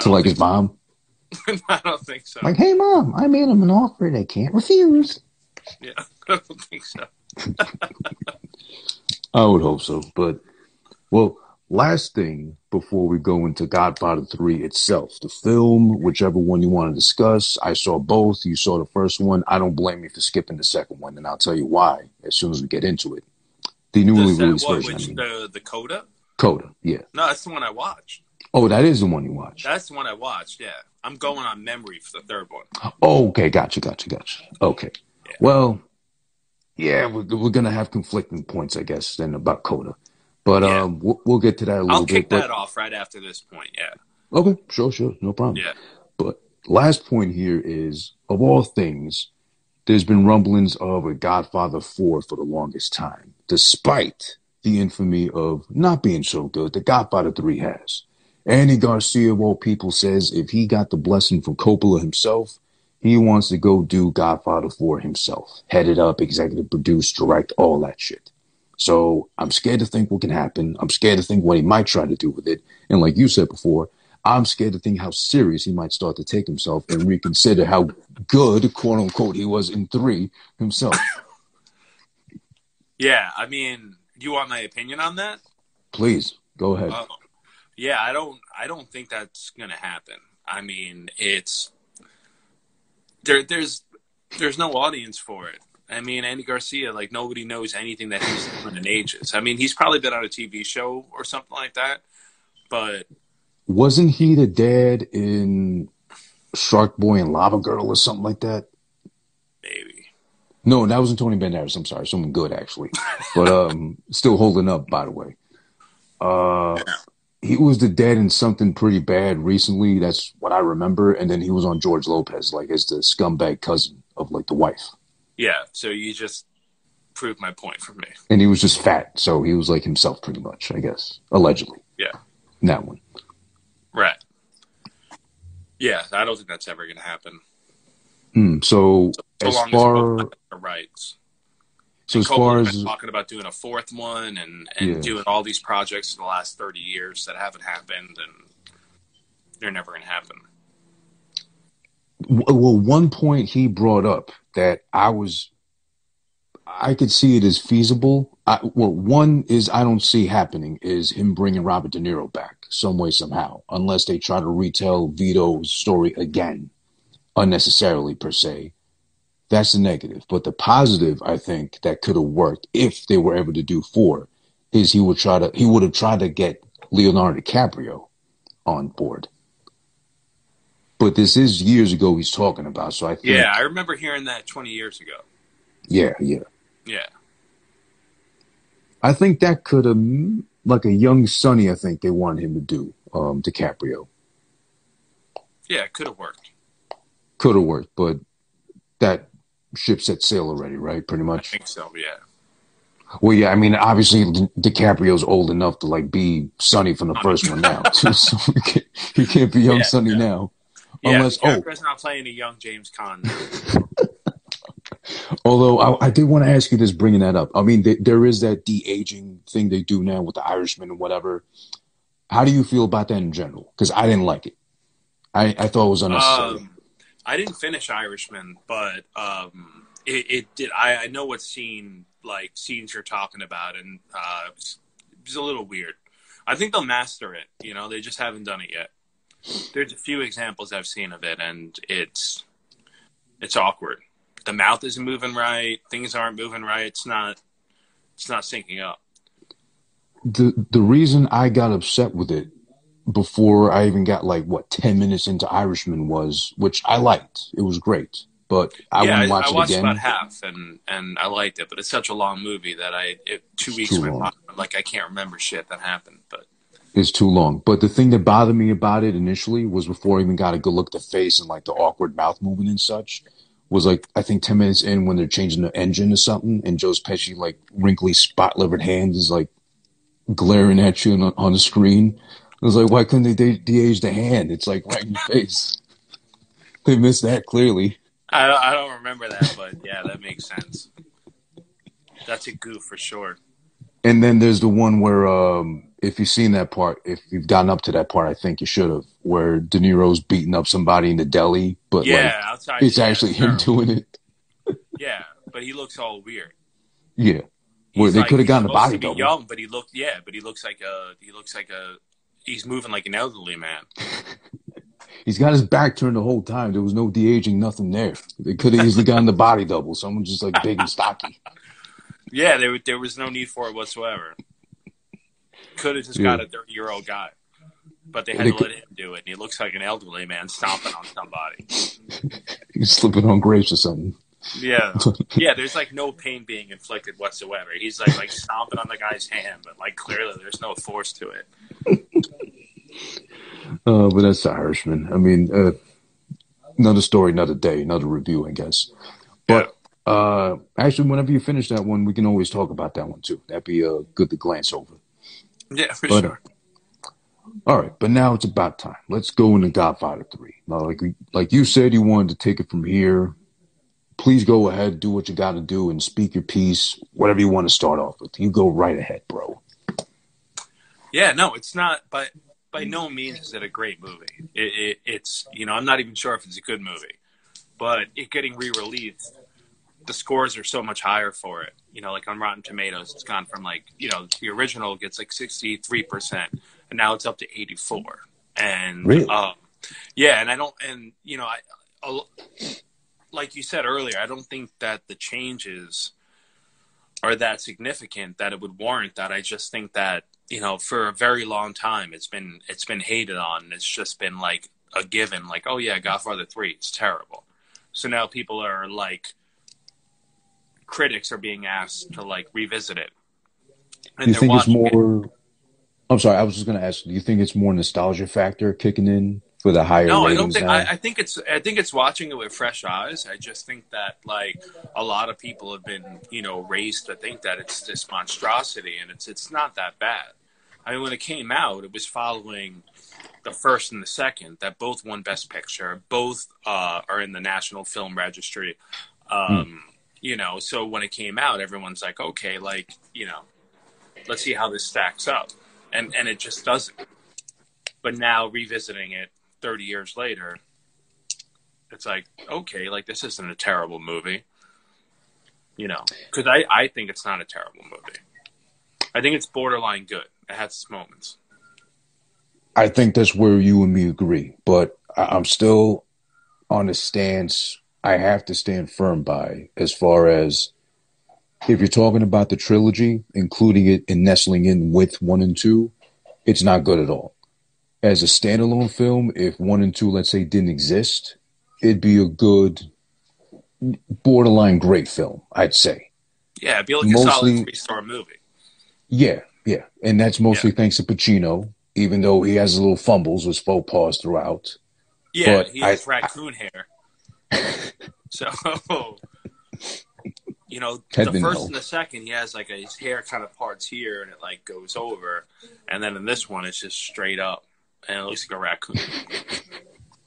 To like his mom? I don't think so. Like, hey, mom, I made him an offer they can't refuse. Yeah, I don't think so. I would hope so, but... Well, last thing before we go into Godfather 3 itself, the film, whichever one you want to discuss. I saw both. You saw the first one. I don't blame you for skipping the second one, and I'll tell you why as soon as we get into it. The newly released version. Which, I mean. The Coda? Coda, yeah. No, that's the one I watched. Oh, that is the one you watched. That's the one I watched, yeah. I'm going on memory for the third one. Oh, okay, gotcha. Okay. Yeah. Well, yeah, we're going to have conflicting points, I guess, then about Coda. But yeah. We'll get to that a little bit. I'll kick that off right after this point, yeah. Okay, sure, no problem. Yeah. But last point here is, of all things, there's been rumblings of a Godfather 4 for the longest time, despite the infamy of not being so good. The Godfather 3 has. Andy Garcia, of all people, says if he got the blessing from Coppola himself, he wants to go do Godfather 4 himself. Head it up, executive produce, direct, all that shit. So I'm scared to think what can happen. I'm scared to think what he might try to do with it. And like you said before, I'm scared to think how serious he might start to take himself and reconsider how good, quote unquote, he was in 3 himself. Yeah, I mean, you want my opinion on that? Please, go ahead. Yeah, I don't think that's going to happen. I mean, it's there's no audience for it. I mean, Andy Garcia, like, nobody knows anything that he's done in ages. I mean, he's probably been on a TV show or something like that, but... Wasn't he the dad in Shark Boy and Lava Girl or something like that? Maybe. No, that wasn't Tony Banderas. I'm sorry. Someone good, actually. But still holding up, by the way. He was the dad in something pretty bad recently. That's what I remember. And then he was on George Lopez, like, as the scumbag cousin of, like, the wife. Yeah, so you just proved my point for me. And he was just fat, so he was like himself pretty much, I guess, allegedly. Yeah. That one. Right. Yeah, I don't think that's ever going to happen. So as far as... Rights. So as far as... talking about doing a fourth one and doing all these projects in the last 30 years that haven't happened, and they're never going to happen. Well, one point he brought up that I could see it as feasible. One is I don't see happening is him bringing Robert De Niro back some way, somehow, unless they try to retell Vito's story again, unnecessarily per se. That's the negative. But the positive, I think, that could have worked if they were ever to do 4 is he would have tried to get Leonardo DiCaprio on board. But this is years ago he's talking about, so I think... Yeah, I remember hearing that 20 years ago. Yeah. I think that could have... Like a young Sonny, I think they wanted him to do, DiCaprio. Yeah, it could have worked. But that ship set sail already, right? Pretty much? I think so, yeah. Well, yeah, I mean, obviously DiCaprio's old enough to like be Sonny from the first one now. So he can't be young Sonny now. Unless DiCaprio's not playing a young James Caan. Although I did want to ask you this, bringing that up. I mean, there is that de-aging thing they do now with The Irishman and whatever. How do you feel about that in general? Because I didn't like it. I thought it was unnecessary. I didn't finish Irishman, but it did. I know what scenes you're talking about, and it was a little weird. I think they'll master it. You know, they just haven't done it yet. There's a few examples I've seen of it, and it's awkward. The mouth isn't moving right. Things aren't moving right. It's not syncing up. The reason I got upset with it before I even got 10 minutes into Irishman was, which I liked. It was great, but I wouldn't watch it again. I watched about half, and I liked it, but it's such a long movie that I can't remember shit that happened, but. It's too long. But the thing that bothered me about it initially was before I even got a good look at the face and like the awkward mouth movement and such. Was like, I think 10 minutes in when they're changing the engine or something, and Joe Pesci, like, wrinkly, spot-livered hand is, like, glaring at you on the screen. I was like, why couldn't they de-age the hand? It's, like, right in your face. They missed that, clearly. I don't remember that, but, yeah, that makes sense. That's a goof for sure. And then there's the one where, if you've seen that part, if you've gotten up to that part, I think you should have, where De Niro's beating up somebody in the deli, but it's actually him doing it. Yeah, but he looks all weird. Yeah, where they could have gotten a body double. Young, but he looks like he's moving like an elderly man. He's got his back turned the whole time. There was no de-aging, nothing there. They could have easily gotten the body double. Someone just like big and stocky. Yeah, there was no need for it whatsoever. Could have just got a 30-year-old guy. But they had to let him do it, and he looks like an elderly man stomping on somebody. He's slipping on grapes or something. Yeah. Yeah, there's, like, no pain being inflicted whatsoever. He's, like stomping on the guy's hand, but, like, clearly there's no force to it. But that's The Irishman. I mean, another story, another day, another review, I guess. But... Yeah. Actually, whenever you finish that one, we can always talk about that one too. That'd be good to glance over. Yeah, for sure. All right, but now it's about time. Let's go into Godfather 3. Now, like you said, you wanted to take it from here. Please go ahead, do what you got to do, and speak your piece. Whatever you want to start off with, you go right ahead, bro. Yeah, no, it's not. By no means is it a great movie. It's I'm not even sure if it's a good movie, but it getting re-released. The scores are so much higher for it. On Rotten Tomatoes, it's gone from the original gets 63%, and now it's up to 84%. And really? I like you said earlier, I don't think that the changes are that significant that it would warrant that. I just think that, for a very long time, it's been hated on. And it's just been like a given, like, oh yeah, Godfather 3, it's terrible. So now people are like, critics are being asked to revisit it. And do you think it's more? I'm sorry, I was just going to ask. Do you think it's more nostalgia factor kicking in for the higher? No, I don't think. I think it's watching it with fresh eyes. I just think that a lot of people have been raised to think that it's this monstrosity, and it's not that bad. I mean, when it came out, it was following the first and the second that both won Best Picture. Both are in the National Film Registry. So when it came out, everyone's like, okay, let's see how this stacks up. And it just doesn't. But now revisiting it 30 years later, it's like, okay, this isn't a terrible movie. Because I think it's not a terrible movie. I think it's borderline good. It has its moments. I think that's where you and me agree. But I'm still on a stance I have to stand firm by, as far as if you're talking about the trilogy, including it and nestling in with 1 and 2, it's not good at all. As a standalone film, if 1 and 2, let's say, didn't exist, it'd be a good borderline great film, I'd say. Yeah, it'd be a solid 3-star movie. Yeah, yeah. And that's mostly thanks to Pacino, even though he has little fumbles with faux pas throughout. Yeah, but he has raccoon hair. So you know, the first and the second, he has like his hair kind of parts here and it like goes over. And then in this one, it's just straight up and it looks like a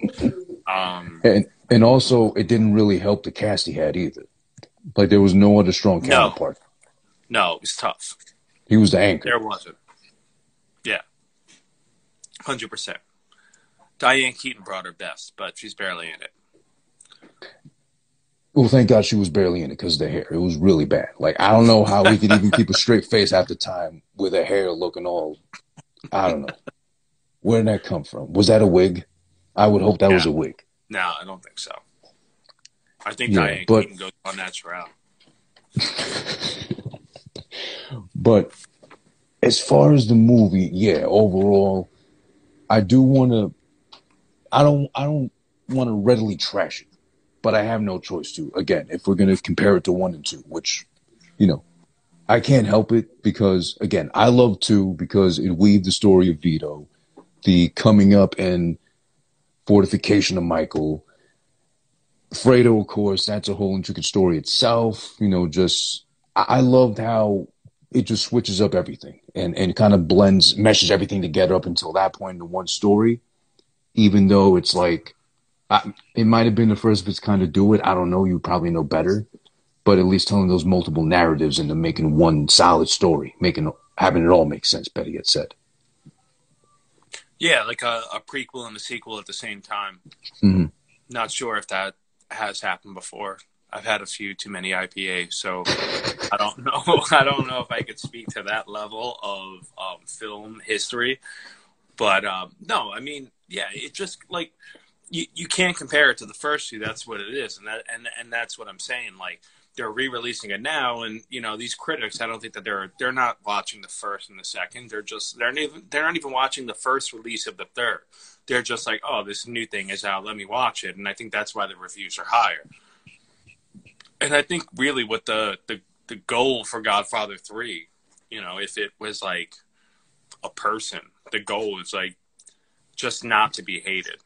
raccoon. And also it didn't really help the cast he had either. Like there was no other strong counterpart. No, it was tough. He was the anchor. There wasn't. Yeah. 100%. Diane Keaton brought her best, but she's barely in it. Well, thank God she was barely in it because of the hair. It was really bad. Like, I don't know how we could even keep a straight face half the time with her hair looking all, I don't know. Where did that come from? Was that a wig? I would hope that was a wig. No, I don't think so. I think Diane Keaton goes on natural. But as far as the movie, yeah, overall, I do want to, I don't want to readily trash it, but I have no choice to. Again, if we're going to compare it to 1 and 2, which, you know, I can't help it because, again, I love 2 because it weaved the story of Vito, the coming up and fortification of Michael. Fredo, of course, that's a whole intricate story itself. You know, just, I loved how it just switches up everything and kind of blends, meshes everything together up until that point into one story. Even though it's like, it might have been the first of its kind to do it. I don't know. You probably know better. But at least telling those multiple narratives into making one solid story, having it all make sense, better yet said. Yeah, like a prequel and a sequel at the same time. Mm-hmm. Not sure if that has happened before. I've had a few too many IPAs, so I don't know. I don't know if I could speak to that level of film history. But no, I mean, yeah, it just like you can't compare it to the first 2. That's what it is, and that's what I'm saying. Like they're re-releasing it now, and you know these critics. I don't think that they're not watching the first and the second. They're not even watching the first release of the third. They're just like, oh, this new thing is out. Let me watch it, and I think that's why the reviews are higher. And I think really what the goal for Godfather 3, you know, if it was like a person, the goal is like just not to be hated.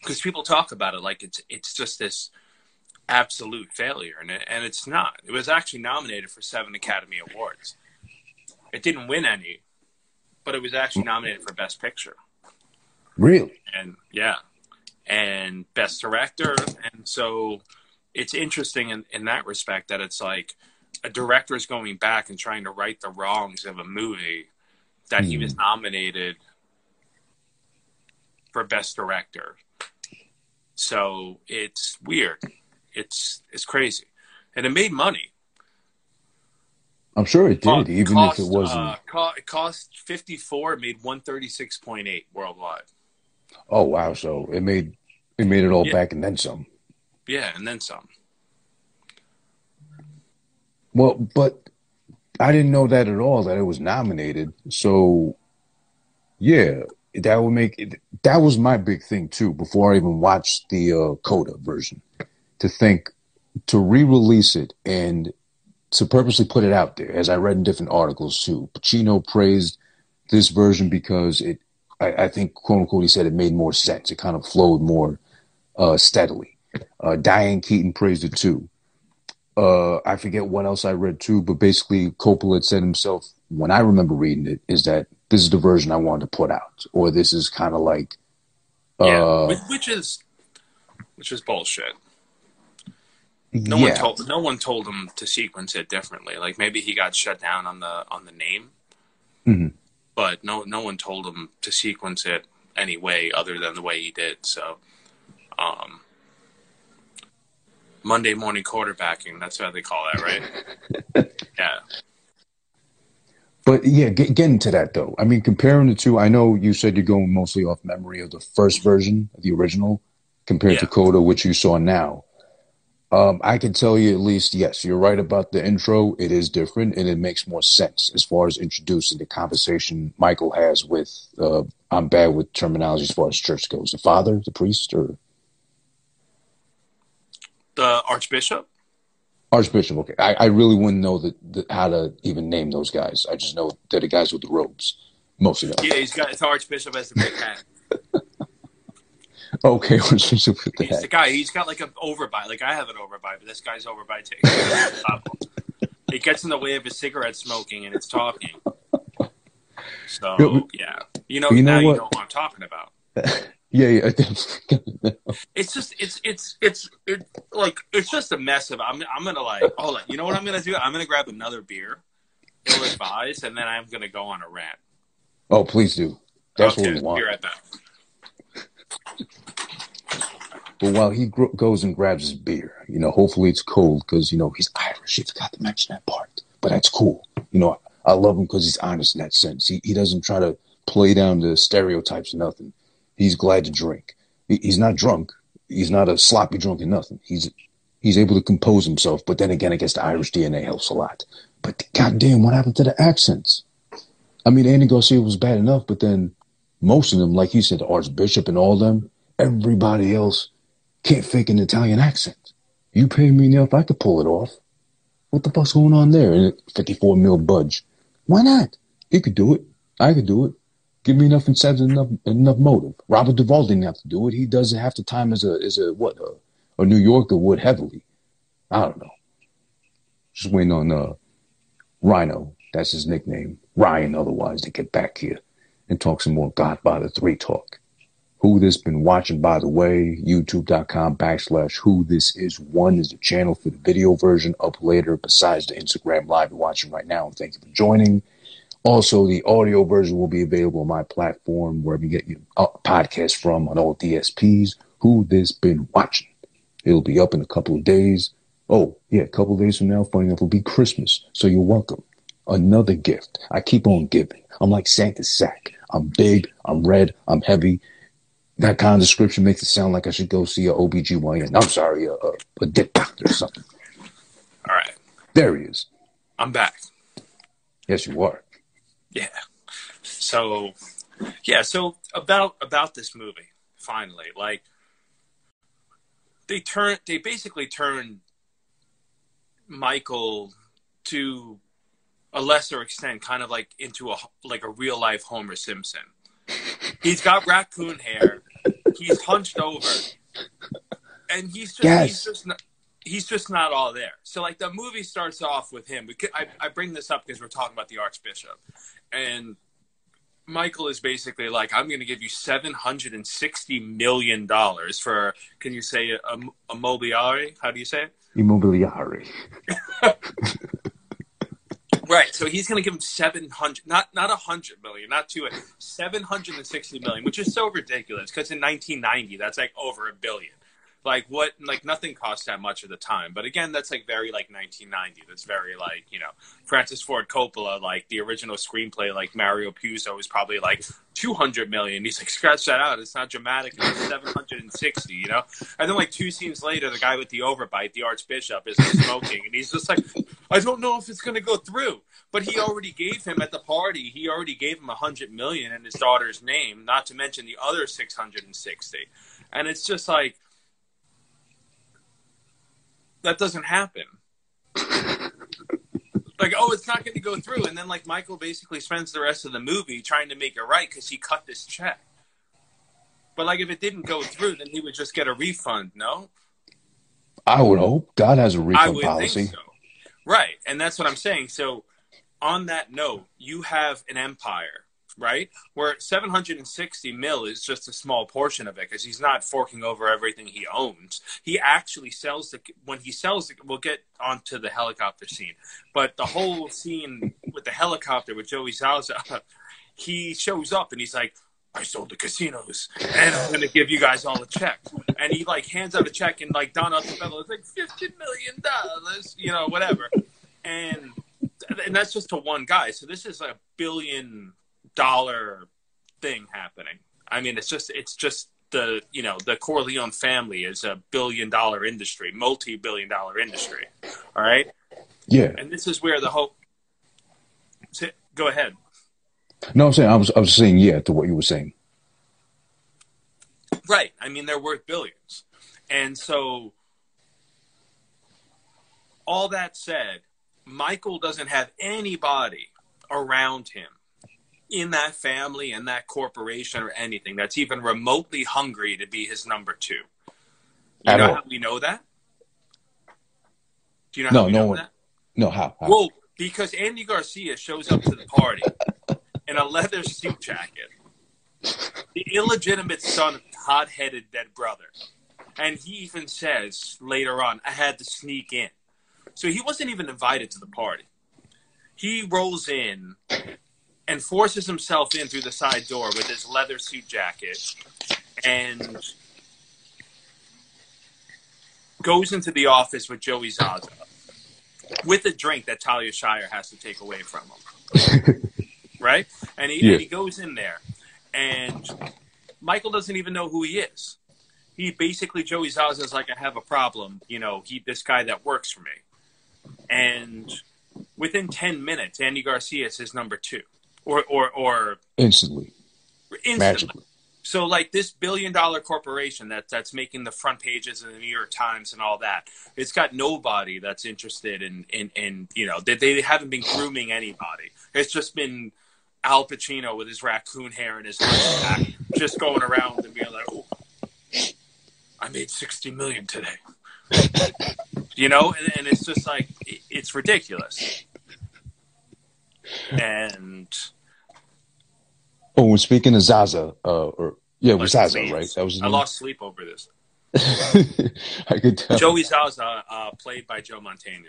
Because people talk about it like it's just this absolute failure, and it's not. It was actually nominated for 7 Academy Awards. It didn't win any, but it was actually nominated for Best Picture. Really? And yeah. And Best Director, and so it's interesting in that respect that it's like a director is going back and trying to right the wrongs of a movie that he was nominated for Best Director. So it's weird. It's crazy. And it made money. I'm sure it did, even if it wasn't. It cost $54, made $136.8 worldwide. Oh, wow. So it made it all back and then some. Yeah, and then some. Well, but I didn't know that at all, that it was nominated. So, yeah, that would make it. That was my big thing, too, before I even watched the Coda version. To re-release it and to purposely put it out there, as I read in different articles, too. Pacino praised this version because it, I think, quote unquote, he said it made more sense. It kind of flowed more steadily. Diane Keaton praised it too. I forget what else I read too, but basically Coppola had said himself, when I remember reading it, is that this is the version I wanted to put out, or this is kind of like, which is bullshit. No one told him to sequence it differently. Like maybe he got shut down on the name, but no one told him to sequence it any way other than the way he did. So, Monday morning quarterbacking. That's what they call that, right? Yeah. But, yeah, getting to that, though. I mean, comparing the two, I know you said you're going mostly off memory of the first version, the original, compared to Coda, which you saw now. I can tell you at least, yes, you're right about the intro. It is different, and it makes more sense as far as introducing the conversation Michael has with, I'm bad with terminology as far as church goes, the father, the priest, or... The Archbishop? Archbishop, okay. I really wouldn't know how to even name those guys. I just know they're the guys with the robes, mostly. Yeah, he's got the Archbishop as the big hat. Okay, what's this? He's the guy. He's got like an overbite. Like I have an overbite, but this guy's overbite takes. It gets in the way of his cigarette smoking and it's talking. So yeah, you know what? You know what I'm talking about. Yeah. It's just a mess of I'm gonna you know what I'm gonna do? I'm gonna grab another beer, ill advised, and then I'm gonna go on a rant. Oh, please do. That's what we want. Be right back. But while he goes and grabs his beer, you know, hopefully it's cold because, you know, he's Irish. He forgot to mention that part, but that's cool. You know, I love him because he's honest in that sense. He doesn't try to play down the stereotypes or nothing. He's glad to drink. He's not drunk. He's not a sloppy drunk or nothing. He's able to compose himself. But then again, I guess the Irish DNA helps a lot. But goddamn, what happened to the accents? I mean, Andy Garcia was bad enough, but then most of them, like you said, the Archbishop and all them, everybody else can't fake an Italian accent. You pay me enough, I could pull it off. What the fuck's going on there? And 54 mil budge. Why not? He could do it. I could do it. Give me enough incentive, enough motive. Robert Duvall didn't have to do it. He does it half the time as a New Yorker would heavily. I don't know. Just waiting on Rhino. That's his nickname. Ryan, otherwise, to get back here and talk some more Godfather 3 talk. Who This been watching, by the way, youtube.com/whothisis1 is the channel for the video version up later besides the Instagram live you're watching right now. And thank you for joining. Also, the audio version will be available on my platform, wherever you get your podcast from on all DSPs. Who This been watching? It'll be up in a couple of days. Oh, yeah, a couple of days from now, funny enough, it'll be Christmas. So you're welcome. Another gift. I keep on giving. I'm like Santa's sack. I'm big. I'm red. I'm heavy. That kind of description makes it sound like I should go see an OBGYN. I'm sorry, a dick doctor or something. All right. There he is. I'm back. Yes, you are. Yeah. So about this movie, finally, like they basically turned Michael to a lesser extent, kind of like into a real life Homer Simpson. He's got raccoon hair. He's hunched over, and he's just not all there. So like the movie starts off with him. I bring this up because we're talking about the Archbishop, and Michael is basically like, "I'm going to give you $760 million for." Can you say a mobiliari? How do you say it? Immobiliari. Right, so he's going to give him 700, not 100 million, not 200, 760 million, which is so ridiculous because in 1990, that's like over a billion. Like what? Like nothing cost that much at the time. But again, that's like very like 1990. That's very like, you know, Francis Ford Coppola, like the original screenplay, like Mario Puzo was probably like 200 million. He's like, scratch that out. It's not dramatic. It's 760, you know? And then like two scenes later, the guy with the overbite, the Archbishop, is like smoking. And he's just like, I don't know if it's going to go through. But he already gave him at the party, he already gave him 100 million in his daughter's name, not to mention the other 660. And it's just like, that doesn't happen. Like, oh, it's not going to go through. And then, like, Michael basically spends the rest of the movie trying to make it right because he cut this check. But, like, if it didn't go through, then he would just get a refund, no? I would hope. God has a refund policy. Think so. Right. And that's what I'm saying. So, on that note, you have an empire, right? Where 760 mil is just a small portion of it because he's not forking over everything he owns. He actually sells we'll get onto the helicopter scene, but the whole scene with the helicopter with Joey Zaza, he shows up and he's like, I sold the casinos and I'm going to give you guys all a check. And he like hands out a check and like Don Altobello is like $50 million, you know, whatever. And that's just to one guy. So this is like $1 billion thing happening. I mean, it's just the, you know, the Corleone family is a $1 billion industry, multi-billion-dollar industry. All right. Yeah. And this is where the whole. Go ahead. No, I'm saying I was saying yeah to what you were saying. Right. I mean, they're worth billions, and so all that said, Michael doesn't have anybody around him in that family and that corporation or anything that's even remotely hungry to be his number two. You know how we know that? Do you know how we know that? No, how? Well, because Andy Garcia shows up to the party in a leather suit jacket, the illegitimate son of hot-headed dead brother. And he even says later on, I had to sneak in. So he wasn't even invited to the party. He rolls in and forces himself in through the side door with his leather suit jacket and goes into the office with Joey Zaza with a drink that Talia Shire has to take away from him. Right? And he goes in there. And Michael doesn't even know who he is. He basically, Joey Zaza is like, I have a problem. You know, this guy that works for me. And within 10 minutes, Andy Garcia is his number two. Or Instantly. Magically. So, like, this billion-dollar corporation that's making the front pages of the New York Times and all that, it's got nobody that's interested in you know, they haven't been grooming anybody. It's just been Al Pacino with his raccoon hair and his back, just going around and being like, oh, I made $60 million today. You know? And it's just like, it's ridiculous. And... Oh, we're speaking of Zaza. It was Zaza, right? That was his name. I lost sleep over this. I could tell. Joey Zaza, played by Joe Montana.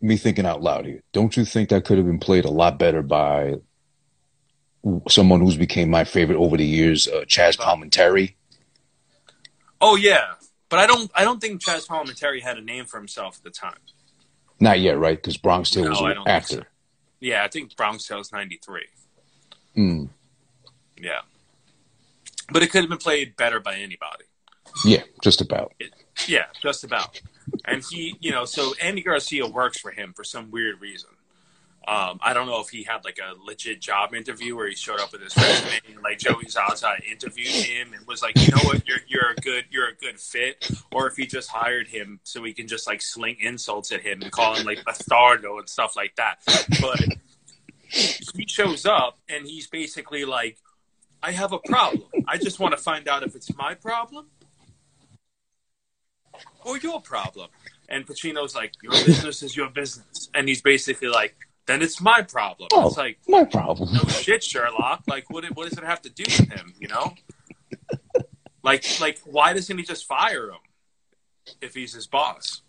Me thinking out loud here, don't you think that could have been played a lot better by someone who's became my favorite over the years, Chazz Palminteri? Oh, yeah. But I don't think Chazz Palminteri had a name for himself at the time. Not yet, right? Because Bronx Tale was an actor. So. Yeah, I think Bronx Tale's 93. Mm. Yeah. But it could have been played better by anybody. Yeah, just about. And he, you know, so Andy Garcia works for him for some weird reason. I don't know if he had like a legit job interview where he showed up with his resume and like Joey Zaza interviewed him and was like, you know what, you're a good fit, or if he just hired him so he can just like sling insults at him and call him like bastardo and stuff like that. But he shows up and he's basically like, I have a problem. I just want to find out if it's my problem or your problem. And Pacino's like, your business is your business. And he's basically like, then it's my problem. Oh, it's like, my problem. No shit, Sherlock. Like, what does it have to do with him, you know? Like, why doesn't he just fire him if he's his boss?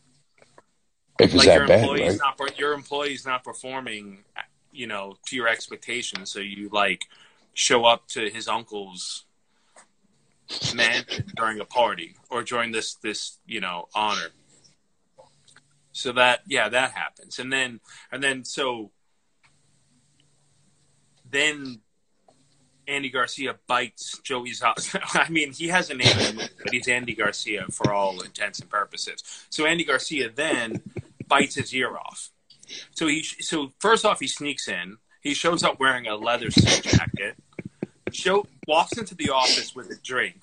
If it's like, that bad, right? Your employee's not performing, you know, to your expectations. So you, like, show up to his uncle's mansion during a party or during this, you know, honor. So that happens. And then Andy Garcia bites Joey Zaza. I mean, he has a name, but he's Andy Garcia for all intents and purposes. So Andy Garcia then bites his ear off. So so first off, he sneaks in. He shows up wearing a leather suit jacket. Joe walks into the office with a drink.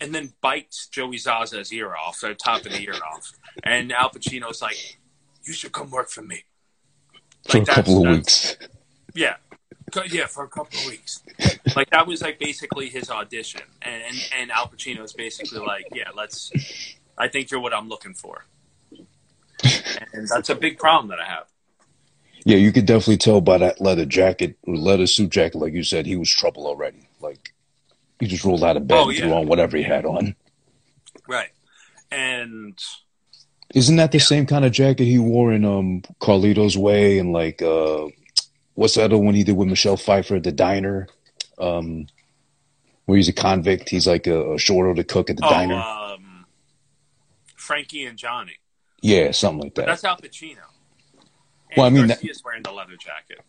And then bites Joey Zaza's ear off, the top of the ear off. And Al Pacino's like, you should come work for me. Like, for a couple of weeks. Yeah. Yeah, for a couple of weeks. Like, that was, like, basically his audition. And Al Pacino's basically like, yeah, I think you're what I'm looking for. And that's a big problem that I have. Yeah, you could definitely tell by that leather suit jacket, like you said, he was trouble already. Like, he just rolled out of bed and threw on whatever he had on. Right. And isn't that the same kind of jacket he wore in Carlito's Way and like what's the other one he did with Michelle Pfeiffer at the diner? Where he's a convict, he's like a short order cook at the diner. Frankie and Johnny. Yeah, something like that. But that's Al Pacino. Well, I mean, Garcia's wearing the leather jacket.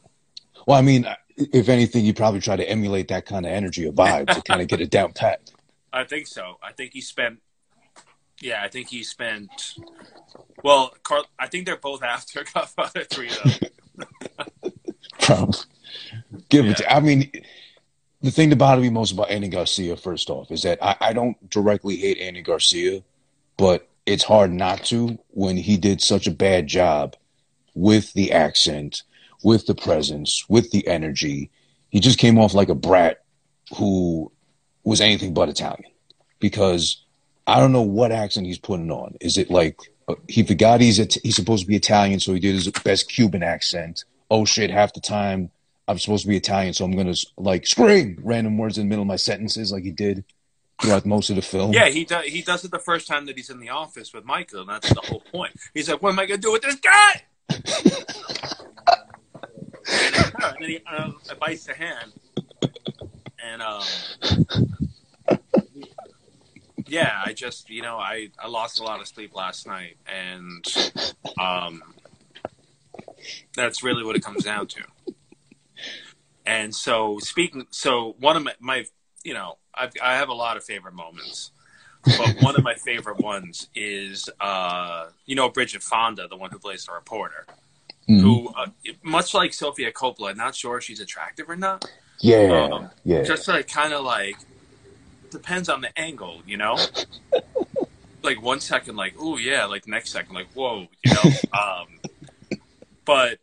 Well, I mean, if anything, you probably try to emulate that kind of energy or vibe to kind of get it down pat. I think so. I think he spent. Well, I think they're both after Godfather 3, though. Probably. I mean, the thing that bothered me most about Andy Garcia, first off, is that I don't directly hate Andy Garcia, but it's hard not to when he did such a bad job with the accent, with the presence, with the energy. He just came off like a brat who was anything but Italian, because I don't know what accent he's putting on. Is it like he forgot he's supposed to be Italian, so he did his best Cuban accent? Oh, shit, half the time I'm supposed to be Italian, so I'm going to, like, scream random words in the middle of my sentences like he did throughout most of the film. Yeah, he does it the first time that he's in the office with Michael, and that's the whole point. He's like, what am I going to do with this guy? And then he bites the hand. And, yeah, I just, you know, I lost a lot of sleep last night, and that's really what it comes down to. And so one of my you know, I have a lot of favorite moments, but one of my favorite ones is, you know, Bridget Fonda, the one who plays the reporter, who, much like Sophia Coppola, not sure if she's attractive or not. Yeah, yeah. Just like kind of like, depends on the angle, you know? Like 1 second, like, oh yeah, like next second, like, whoa, you know? But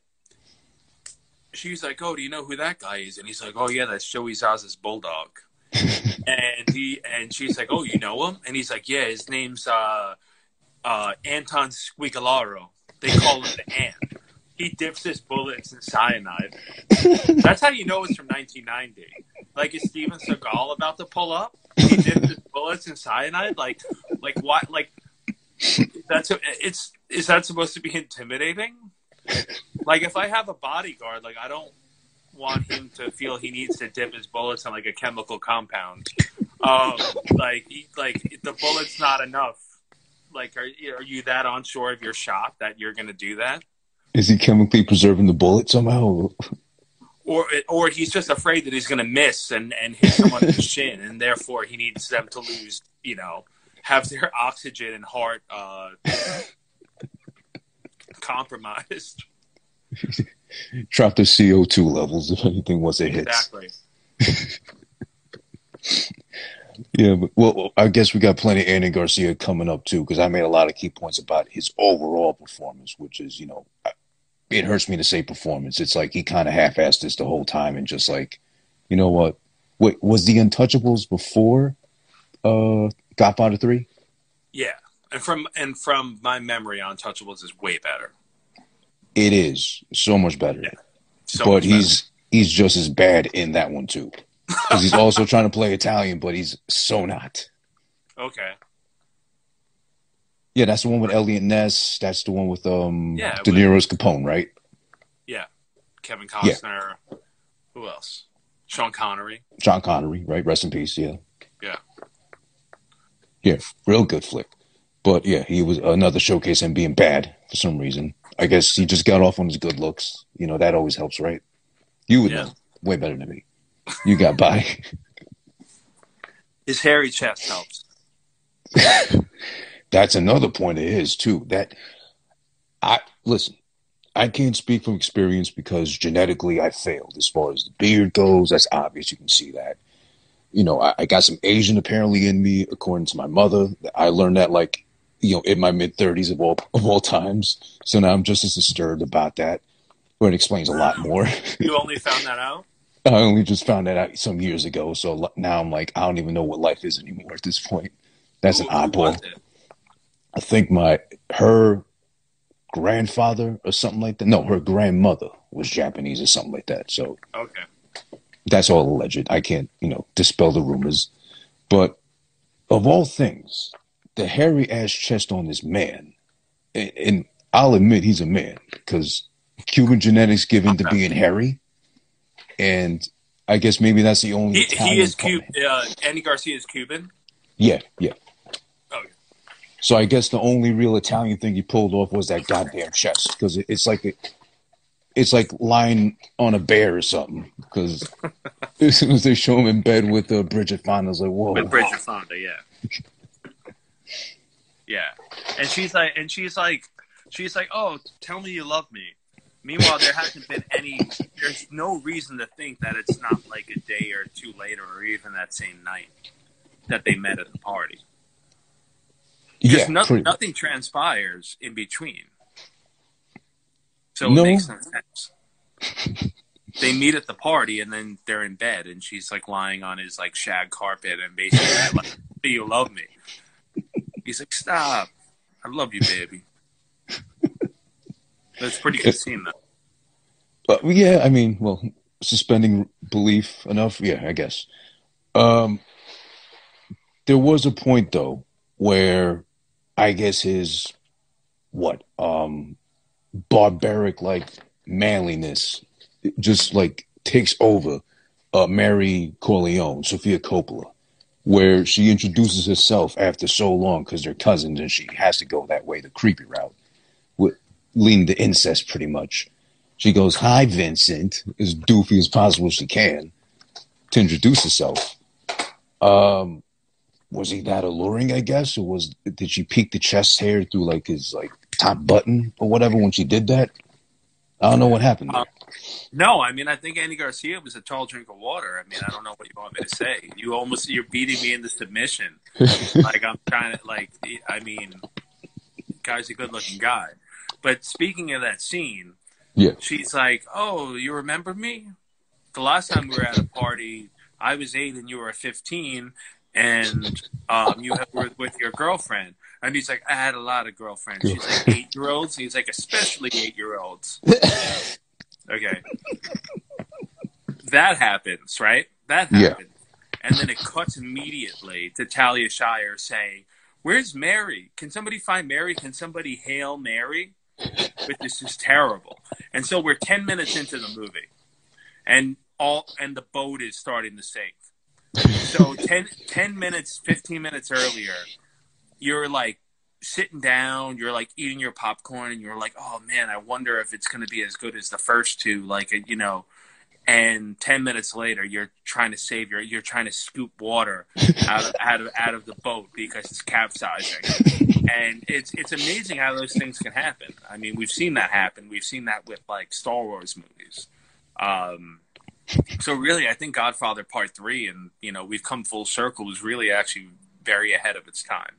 she's like, oh, do you know who that guy is? And he's like, oh yeah, that's Joey Zsa's bulldog. And she's like, oh, you know him? And he's like, yeah, his name's Anton Squigolaro. They call him the Ant. He dips his bullets in cyanide. That's how you know it's from 1990. Like, is Steven Seagal about to pull up? He dips his bullets in cyanide. Like what? Like, that's is that supposed to be intimidating? Like, if I have a bodyguard, like, I don't want him to feel he needs to dip his bullets in like a chemical compound. Like the bullet's not enough. Like, are you that onshore of your shot that you're gonna do that? Is he chemically preserving the bullet somehow? Or he's just afraid that he's going to miss and hit someone in the shin, and therefore he needs them to lose, you know, have their oxygen and heart compromised. Drop their CO2 levels, if anything, once it hits. Exactly. Yeah, but, well, I guess we got plenty of Andy Garcia coming up, too, because I made a lot of key points about his overall performance, which is, you know... it hurts me to say performance. It's like he kind of half-assed this the whole time and just like, you know what? Wait, was The Untouchables before Godfather 3? Yeah, and from my memory, Untouchables is way better. It is so much better. Yeah. He's just as bad in that one too, because he's also trying to play Italian, but he's so not. Okay. Yeah, that's the one with Elliot Ness. That's the one with De Niro's Capone, right? Yeah. Kevin Costner. Yeah. Who else? Sean Connery. Sean Connery, right? Rest in peace, yeah. Yeah. Yeah, real good flick. But, yeah, he was another showcase him being bad for some reason. I guess he just got off on his good looks. You know, that always helps, right? You would know way better than me. You got by. His hairy chest helps. That's another point of his too. That I can't speak from experience because genetically I failed as far as the beard goes. That's obvious. You can see that. You know, I got some Asian apparently in me, according to my mother. I learned that, like, you know, in my mid-30s of all times. So now I'm just as disturbed about that. But it explains a lot more. You only found that out? I only just found that out some years ago. So now I'm like, I don't even know what life is anymore at this point. That's an oddball. I think her grandfather or something like that. No, her grandmother was Japanese or something like that. So okay, that's all alleged. I can't, you know, dispel the rumors. But of all things, the hairy ass chest on this man, and I'll admit he's a man because Cuban genetics give him to being hairy, and I guess maybe that's the only. He is Cuban. Andy Garcia is Cuban. Yeah, yeah. So I guess the only real Italian thing he pulled off was that goddamn chest, because it's like lying on a bear or something. Because as soon as they show him in bed with Bridget Fonda, it's like, whoa. With Bridget Fonda, yeah, yeah. And she's like, oh, tell me you love me. Meanwhile, there hasn't been any. There's no reason to think that it's not like a day or two later, or even that same night that they met at the party. Because nothing transpires in between. So it makes no sense. They meet at the party, and then they're in bed, and she's like lying on his like shag carpet, and basically like, "Do you love me?" He's like, "Stop! I love you, baby." That's a pretty good scene, though. Yeah, I mean, well, suspending belief enough, yeah, I guess. There was a point though where I guess his barbaric like manliness just like takes over Mary Corleone, Sophia Coppola, where she introduces herself after so long because they're cousins and she has to go that way, the creepy route, leading to incest pretty much. She goes, "Hi, Vincent," as doofy as possible she can, to introduce herself. Was he that alluring, I guess? Or did she peek the chest hair through like his like top button or whatever when she did that? I don't know what happened there. No, I mean, I think Andy Garcia was a tall drink of water. I mean, I don't know what you want me to say. You're beating me into submission. Like, I'm trying to, like, I mean, guy's a good-looking guy. But speaking of that scene, yeah, she's like, "Oh, you remember me? The last time we were at a party, I was 8 and you were 15, and you were with your girlfriend." And he's like, "I had a lot of girlfriends." She's like, "8-year-olds?" And he's like, "Especially 8-year-olds." Okay. That happens, right? That happens. Yeah. And then it cuts immediately to Talia Shire saying, "Where's Mary? Can somebody find Mary? Can somebody hail Mary?" But this is terrible. And so we're 10 minutes into the movie. And the boat is starting to sink. So 15 minutes earlier, you're like sitting down, you're like eating your popcorn, and you're like, "Oh man, I wonder if it's going to be as good as the first two." Like, you know, and 10 minutes later, you're trying to you're trying to scoop water out of the boat because it's capsizing. And it's amazing how those things can happen. I mean, we've seen that happen. We've seen that with like Star Wars movies. So really, I think Godfather Part 3, and you know, we've come full circle, was really actually very ahead of its time.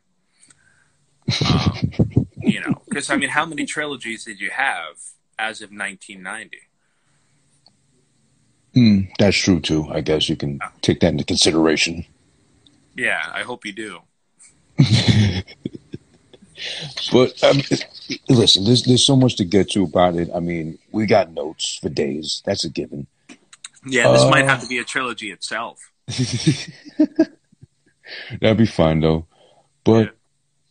You know, because I mean, how many trilogies did you have as of 1990? That's true too. I guess you can take that into consideration. Yeah, I hope you do. But listen, there's so much to get to about it. I mean, we got notes for days. That's a given. Yeah, this might have to be a trilogy itself. That'd be fine though. But yeah.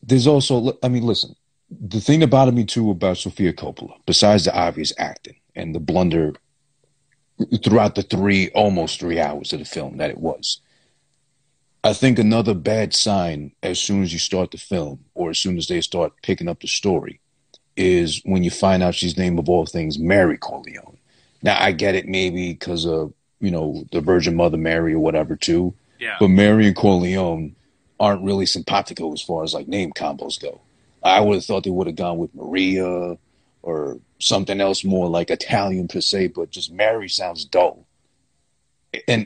There's also, I mean, listen, the thing that bothered me too about Sophia Coppola, besides the obvious acting and the blunder throughout the almost three hours of the film that it was, I think another bad sign as soon as you start the film or as soon as they start picking up the story is when you find out she's named, of all things, Mary Corleone. Now, I get it maybe because of, you know, the Virgin Mother Mary or whatever too, yeah, but Mary and Corleone aren't really simpatico as far as like name combos go. I would have thought they would have gone with Maria or something else more like Italian per se, but just Mary sounds dull.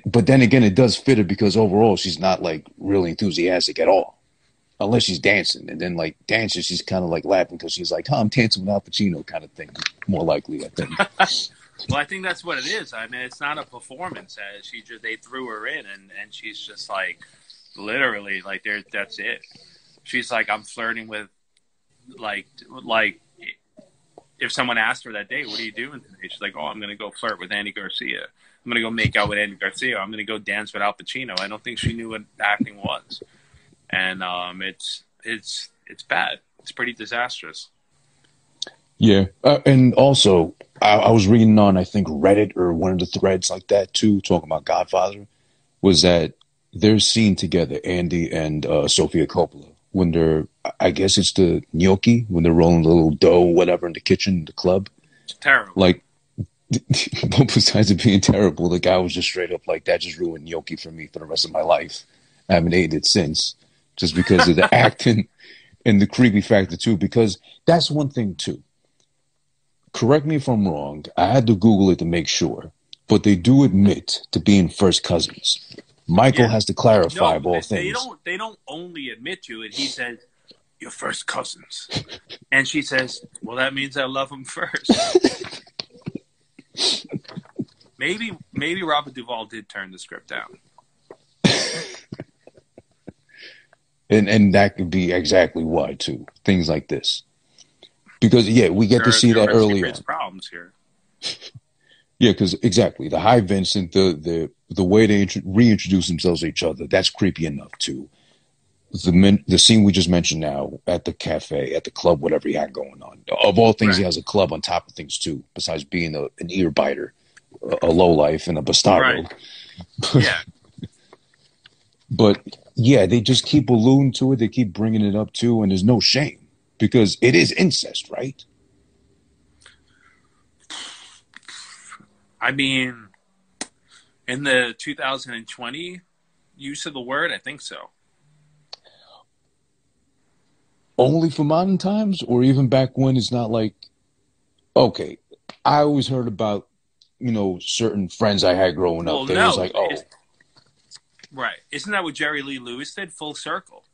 But then again, it does fit her because overall she's not like really enthusiastic at all, unless she's dancing. And then like dancing, she's kind of like laughing because she's like, "Huh, I'm dancing with Al Pacino" kind of thing. More likely, I think. Well, I think that's what it is. I mean, it's not a performance. They threw her in, and she's just like, literally, like, that's it. She's like, "I'm flirting with," like if someone asked her that day, "What are you doing today?" She's like, "Oh, I'm gonna go flirt with Andy Garcia. I'm gonna go make out with Andy Garcia. I'm gonna go dance with Al Pacino." I don't think she knew what acting was, and it's bad. It's pretty disastrous. Yeah, and also I was reading on, I think, Reddit or one of the threads like that too, talking about Godfather, was that they're seen together, Andy and Sophia Coppola, when they're, I guess it's the gnocchi, when they're rolling a little dough, whatever, in the kitchen, the club. It's terrible. Like, besides it being terrible, the guy was just straight up like, "That just ruined gnocchi for me for the rest of my life. I haven't ate it since," just because of the acting and the creepy factor too, because that's one thing too. Correct me if I'm wrong. I had to Google it to make sure, but they do admit to being first cousins. Michael has to clarify all things. They don't only admit to it. He says, you're first cousins. And she says, well, that means I love him first. Maybe Robert Duvall did turn the script down. And that could be exactly why, too. Things like this. Because, yeah, we get to see that early on. Problems here. Yeah, because exactly. The high Vincent, the way they reintroduce themselves to each other, that's creepy enough, too. The scene we just mentioned now at the cafe, at the club, whatever he had going on. Of all things, right. He has a club on top of things, too, besides being an ear biter, a lowlife, and a bastardo. Right. Yeah. But, yeah, they just keep alluding to it. They keep bringing it up, too, and there's no shame because it is incest, right? I mean, in the 2020 use of the word, I think so. Only for modern times or even back when it's not like, okay, I always heard about, certain friends I had growing up. Well, no, was like, oh. Right. Isn't that what Jerry Lee Lewis did? Full circle.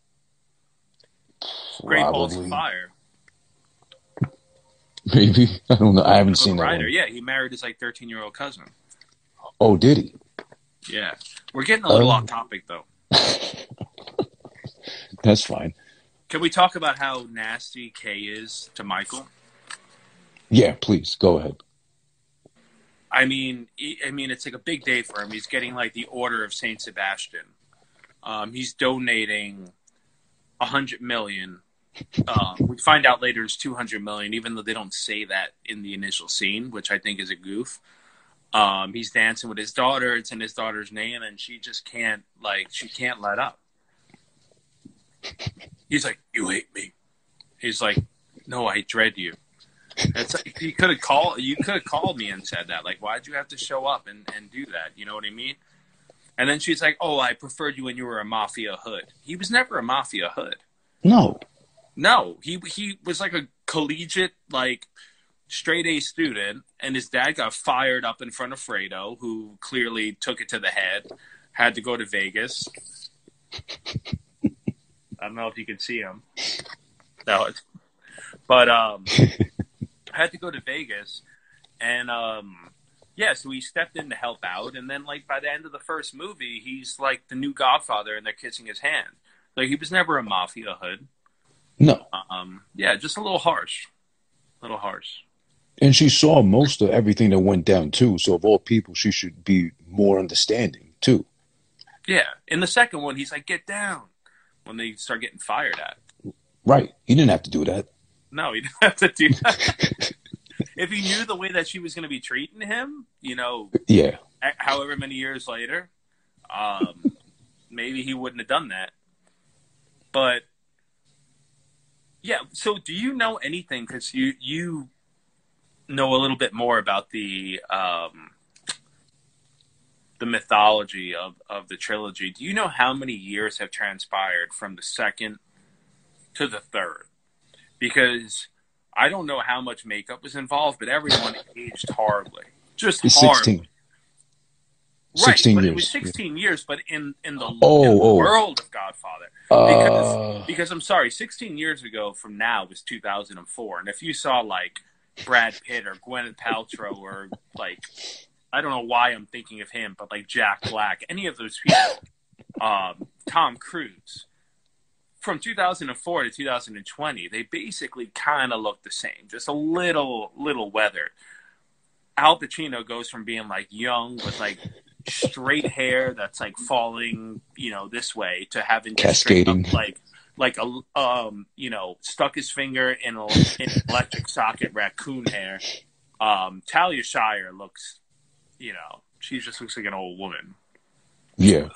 Probably. Great Balls of Fire. Maybe. I don't know. I haven't seen that one. Yeah, he married his 13-year-old cousin. Oh, did he? Yeah. We're getting a little off topic, though. That's fine. Can we talk about how nasty Kay is to Michael? Yeah, please. Go ahead. I mean, it's a big day for him. He's getting the Order of Saint Sebastian. He's donating $100 million. We find out later it's $200 million, even though they don't say that in the initial scene, which I think is a goof. He's dancing with his daughter. It's in his daughter's name, and she just can't she can't let up. He's like, "You hate me." He's like, "No, I dread you." It's like you could have called me and said that. Why'd you have to show up and do that? You know what I mean? And then she's like, "Oh, I preferred you when you were a mafia hood." He was never a mafia hood. No, he was a collegiate, straight A student, and his dad got fired up in front of Fredo, who clearly took it to the head, had to go to Vegas. I don't know if you can see him. No, but had to go to Vegas, and so he stepped in to help out, and then by the end of the first movie, he's the new Godfather, and they're kissing his hand. He was never a mafia hood. No. Just a little harsh. And she saw most of everything that went down, too. So of all people, she should be more understanding, too. Yeah. In the second one, he's like, get down, when they start getting fired at. Right. He didn't have to do that. No, he didn't have to do that. If he knew the way that she was going to be treating him, yeah. However many years later, maybe he wouldn't have done that. But, yeah, so do you know anything, because you know a little bit more about the mythology of the trilogy. Do you know how many years have transpired from the second to the third? Because I don't know how much makeup was involved, but everyone aged horribly. Just horribly. 16. Right, 16 years. It was 16 years, but in the world of Godfather. Because I'm sorry, 16 years ago from now was 2004. And if you saw, Brad Pitt or Gwyneth Paltrow or, I don't know why I'm thinking of him, but, Jack Black, any of those people, Tom Cruise, from 2004 to 2020, they basically kind of looked the same, just a little weathered. Al Pacino goes from being, young with, straight hair that's falling, this way to having cascading up, stuck his finger in an electric socket raccoon hair. Talia Shire looks, she just looks like an old woman. Yeah.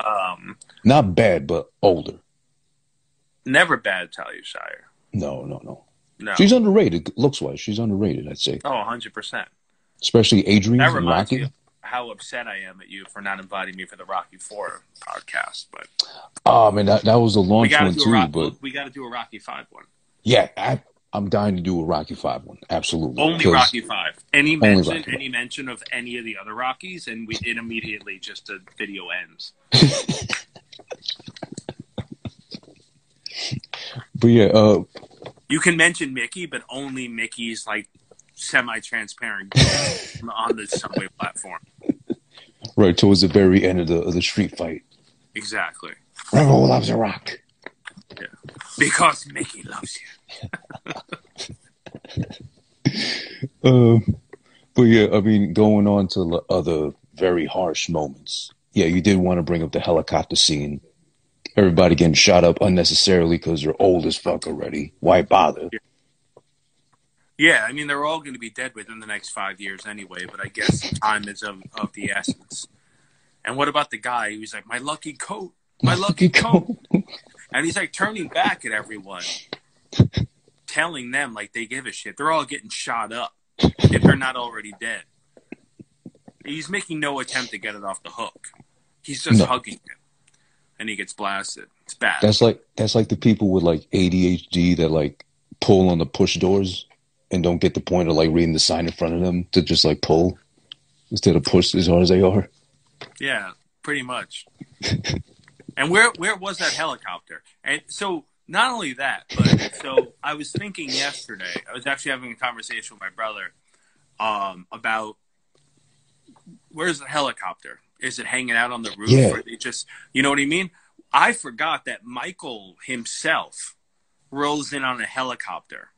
Not bad, but older. Never bad, Talia Shire. No. She's underrated. Looks wise, she's underrated. I'd say. Oh, 100%. Especially Adrian and Rocky. How upset I am at you for not inviting me for the Rocky IV podcast, but man, that was a launch one too. But we got to do a Rocky V one. Yeah, I'm dying to do a Rocky V one. Absolutely, only Rocky V. Any mention of any of the other Rockies, and it immediately just the video ends. But yeah, you can mention Mickey, but only Mickey's like semi-transparent on the subway platform. Right, towards the very end of the street fight. Exactly. Rambo loves a rock. Yeah. Because Mickey loves you. But yeah, I mean, going on to other very harsh moments. Yeah, you did want to bring up the helicopter scene. Everybody getting shot up unnecessarily because they're old as fuck already. Why bother? Yeah, I mean, they're all going to be dead within the next 5 years anyway, but I guess time is of the essence. And what about the guy who's like, my lucky coat, my lucky coat. And he's like turning back at everyone, telling them like they give a shit. They're all getting shot up if they're not already dead. He's making no attempt to get it off the hook. He's just hugging him. And he gets blasted. It's bad. That's like the people with like ADHD that like pull on the push doors and don't get the point of like reading the sign in front of them to just like pull instead of push as hard as they are. Yeah, pretty much. And where was that helicopter? And so not only that, but so I was thinking yesterday, I was actually having a conversation with my brother about where's the helicopter? Is it hanging out on the roof? Yeah. Or they just, you know what I mean? I forgot that Michael himself rolls in on a helicopter.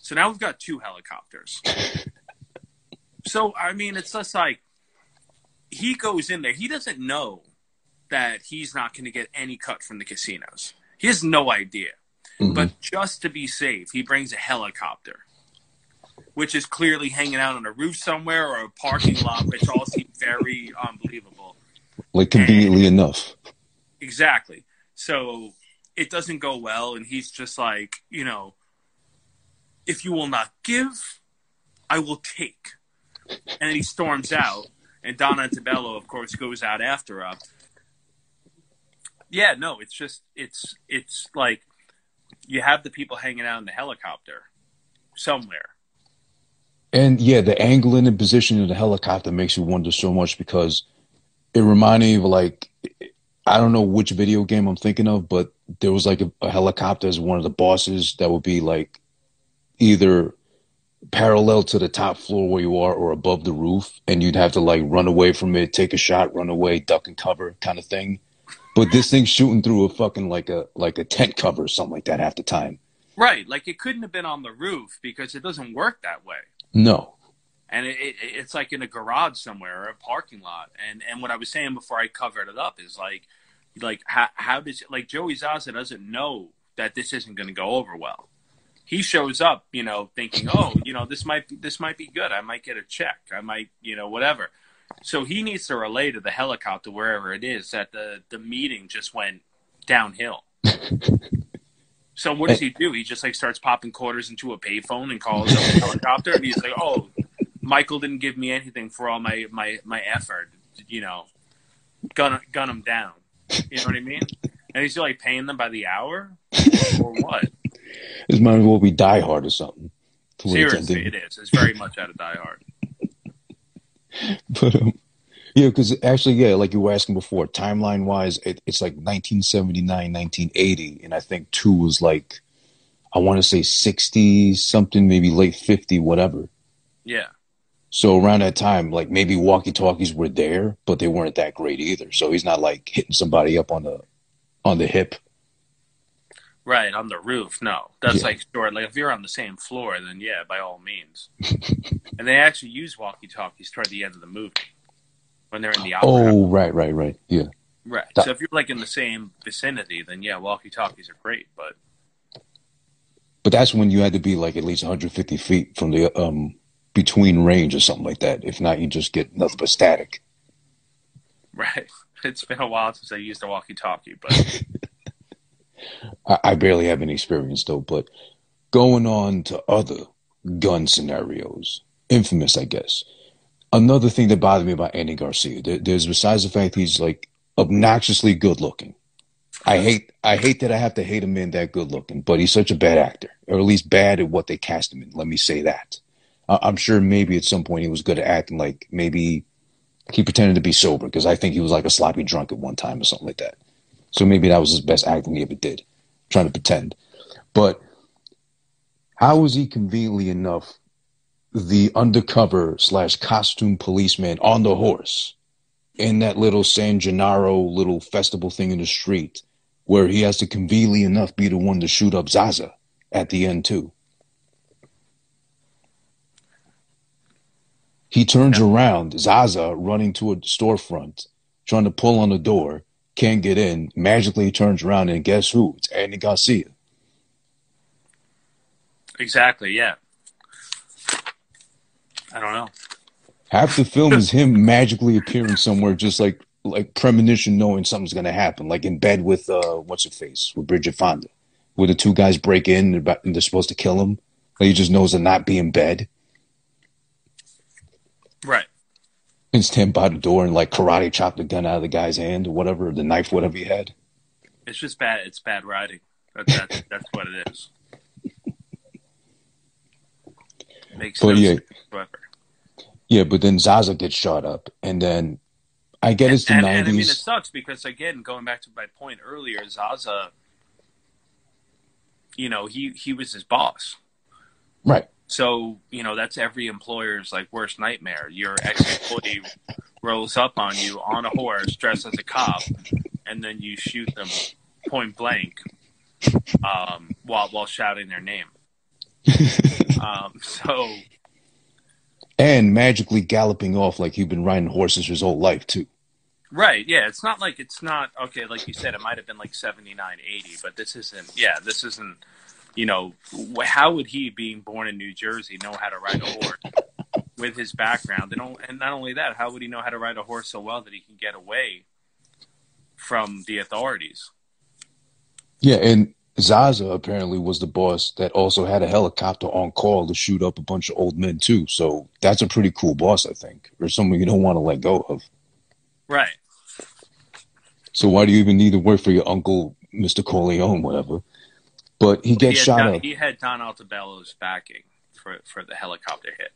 So now we've got two helicopters. So, I mean, it's just like he goes in there. He doesn't know that he's not going to get any cut from the casinos. He has no idea. Mm-hmm. But just to be safe, he brings a helicopter, which is clearly hanging out on a roof somewhere or a parking lot, which all seem very unbelievable. Like, conveniently enough. Exactly. So it doesn't go well, and he's just like, you know, if you will not give, I will take. And then he storms out, and Donna Antebello, of course, goes out after her. Yeah, no, it's just, it's like you have the people hanging out in the helicopter somewhere. And yeah, the angle and the position of the helicopter makes you wonder so much because it reminded me of like, I don't know which video game I'm thinking of, but there was like a helicopter as one of the bosses that would be like either parallel to the top floor where you are or above the roof. And you'd have to like run away from it, take a shot, run away, duck and cover kind of thing. But this thing's shooting through a fucking like a tent cover or something like that half the time. Right. Like it couldn't have been on the roof because it doesn't work that way. No. And it's like in a garage somewhere or a parking lot. And what I was saying before I covered it up is like how does – like Joey Zaza doesn't know that this isn't going to go over well. He shows up, you know, thinking, oh, you know, this might be good. I might get a check. I might, you know, whatever. So he needs to relay to the helicopter wherever it is that the meeting just went downhill. So what does he do? He just like starts popping quarters into a payphone and calls up a helicopter, and he's like, "Oh, Michael didn't give me anything for all my effort, you know, gun him down." You know what I mean? And he's like paying them by the hour or what? This might as well be Die Hard or something. Seriously, it is. It's very much out of Die Hard. But yeah, because actually, yeah, like you were asking before, timeline-wise, it's like 1979, 1980, and I think 2 was like, I want to say 60-something, maybe late 50, whatever. Yeah. So around that time, like maybe walkie-talkies were there, but they weren't that great either. So he's not like hitting somebody up on the hip. Right, on the roof, no. That's like, sure, like if you're on the same floor, then yeah, by all means. And they actually use walkie-talkies toward the end of the movie. When they're in the opera. Oh, right. Yeah. Right. So if you're like in the same vicinity, then yeah, walkie-talkies are great, but that's when you had to be like at least 150 feet from the between range or something like that. If not, you just get nothing but static. Right. It's been a while since I used a walkie-talkie, but I barely have any experience though. But going on to other gun scenarios, infamous, I guess. Another thing that bothered me about Andy Garcia, there's besides the fact he's like obnoxiously good looking. I hate that I have to hate a man that good looking, but he's such a bad actor, or at least bad at what they cast him in. Let me say that. I'm sure maybe at some point he was good at acting, like maybe he pretended to be sober because I think he was like a sloppy drunk at one time or something like that. So maybe that was his best acting he ever did, trying to pretend. But How was he conveniently enough the undercover / costume policeman on the horse in that little San Gennaro little festival thing in the street, where he has to conveniently enough be the one to shoot up Zaza at the end too? He turns around, Zaza running to a storefront, trying to pull on the door, can't get in, magically turns around, and guess who? It's Andy Garcia. Exactly, yeah. I don't know. Half the film is him magically appearing somewhere, just like premonition, knowing something's going to happen, like in bed with, what's-her-face, with Bridget Fonda, where the two guys break in and they're supposed to kill him, but he just knows to not be in bed. Right. And stand by the door and, karate chop the gun out of the guy's hand, or whatever, the knife, whatever he had. It's just bad. It's bad writing. That's what it is. Makes sense. But then Zaza gets shot up, and then it's the 90s. And I mean, it sucks because, again, going back to my point earlier, Zaza, he was his boss. Right. So, that's every employer's, worst nightmare. Your ex-employee rolls up on you on a horse, dressed as a cop, and then you shoot them point blank while shouting their name. And magically galloping off like he'd been riding horses his whole life, too. Right, yeah. It's not like okay, like you said, it might have been 79, 80, but this isn't, how would he, being born in New Jersey, know how to ride a horse with his background? And not only that, how would he know how to ride a horse so well that he can get away from the authorities? Yeah, and Zaza apparently was the boss that also had a helicopter on call to shoot up a bunch of old men too. So that's a pretty cool boss, I think, or someone you don't want to let go of. Right. So why do you even need to work for your uncle, Mr. Corleone, whatever? But he gets shot up. He had Don Altobello's backing for the helicopter hit.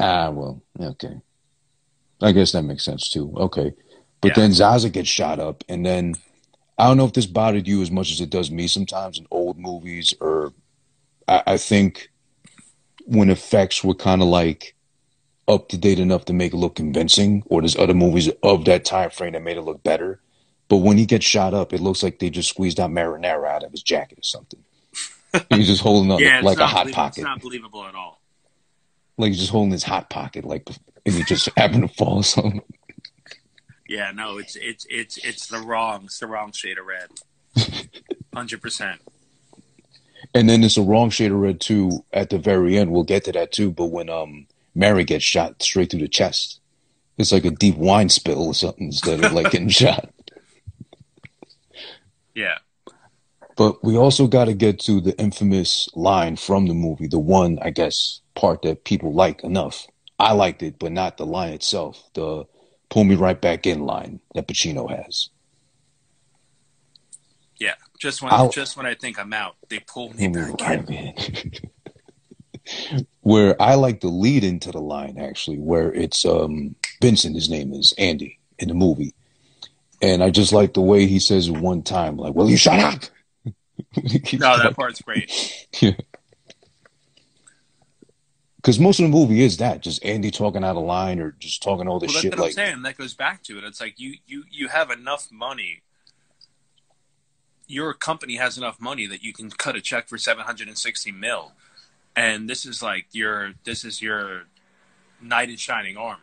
Ah, well, okay. I guess that makes sense too. Okay. But then Zaza gets shot up, and then I don't know if this bothered you as much as it does me sometimes in old movies, or I think when effects were kind of up to date enough to make it look convincing, or there's other movies of that time frame that made it look better. But when he gets shot up, it looks like they just squeezed out marinara out of his jacket or something. He's just holding up a hot pocket. It's not believable at all. Like he's just holding his hot pocket, and he just happened to fall or something. Yeah, no, it's the wrong shade of red, 100%. And then it's the wrong shade of red too. At the very end, we'll get to that too. But when Mary gets shot straight through the chest, it's like a deep wine spill or something instead of getting shot. Yeah. But we also got to get to the infamous line from the movie, the one I guess part that people like enough. I liked it, but not the line itself. The pull me right back in line that Pacino has. Yeah, just when I think I'm out, they pull me back in. Where I like the lead into the line, actually, where it's Vincent, his name is Andy in the movie. And I just like the way he says one time, will you shut up? That part's great. Yeah. Because most of the movie is that, just Andy talking out of line or just talking all this shit. That's what I'm saying. That goes back to it. It's like you have enough money. Your company has enough money that you can cut a check for $760 million, and this is your knight in shining armor.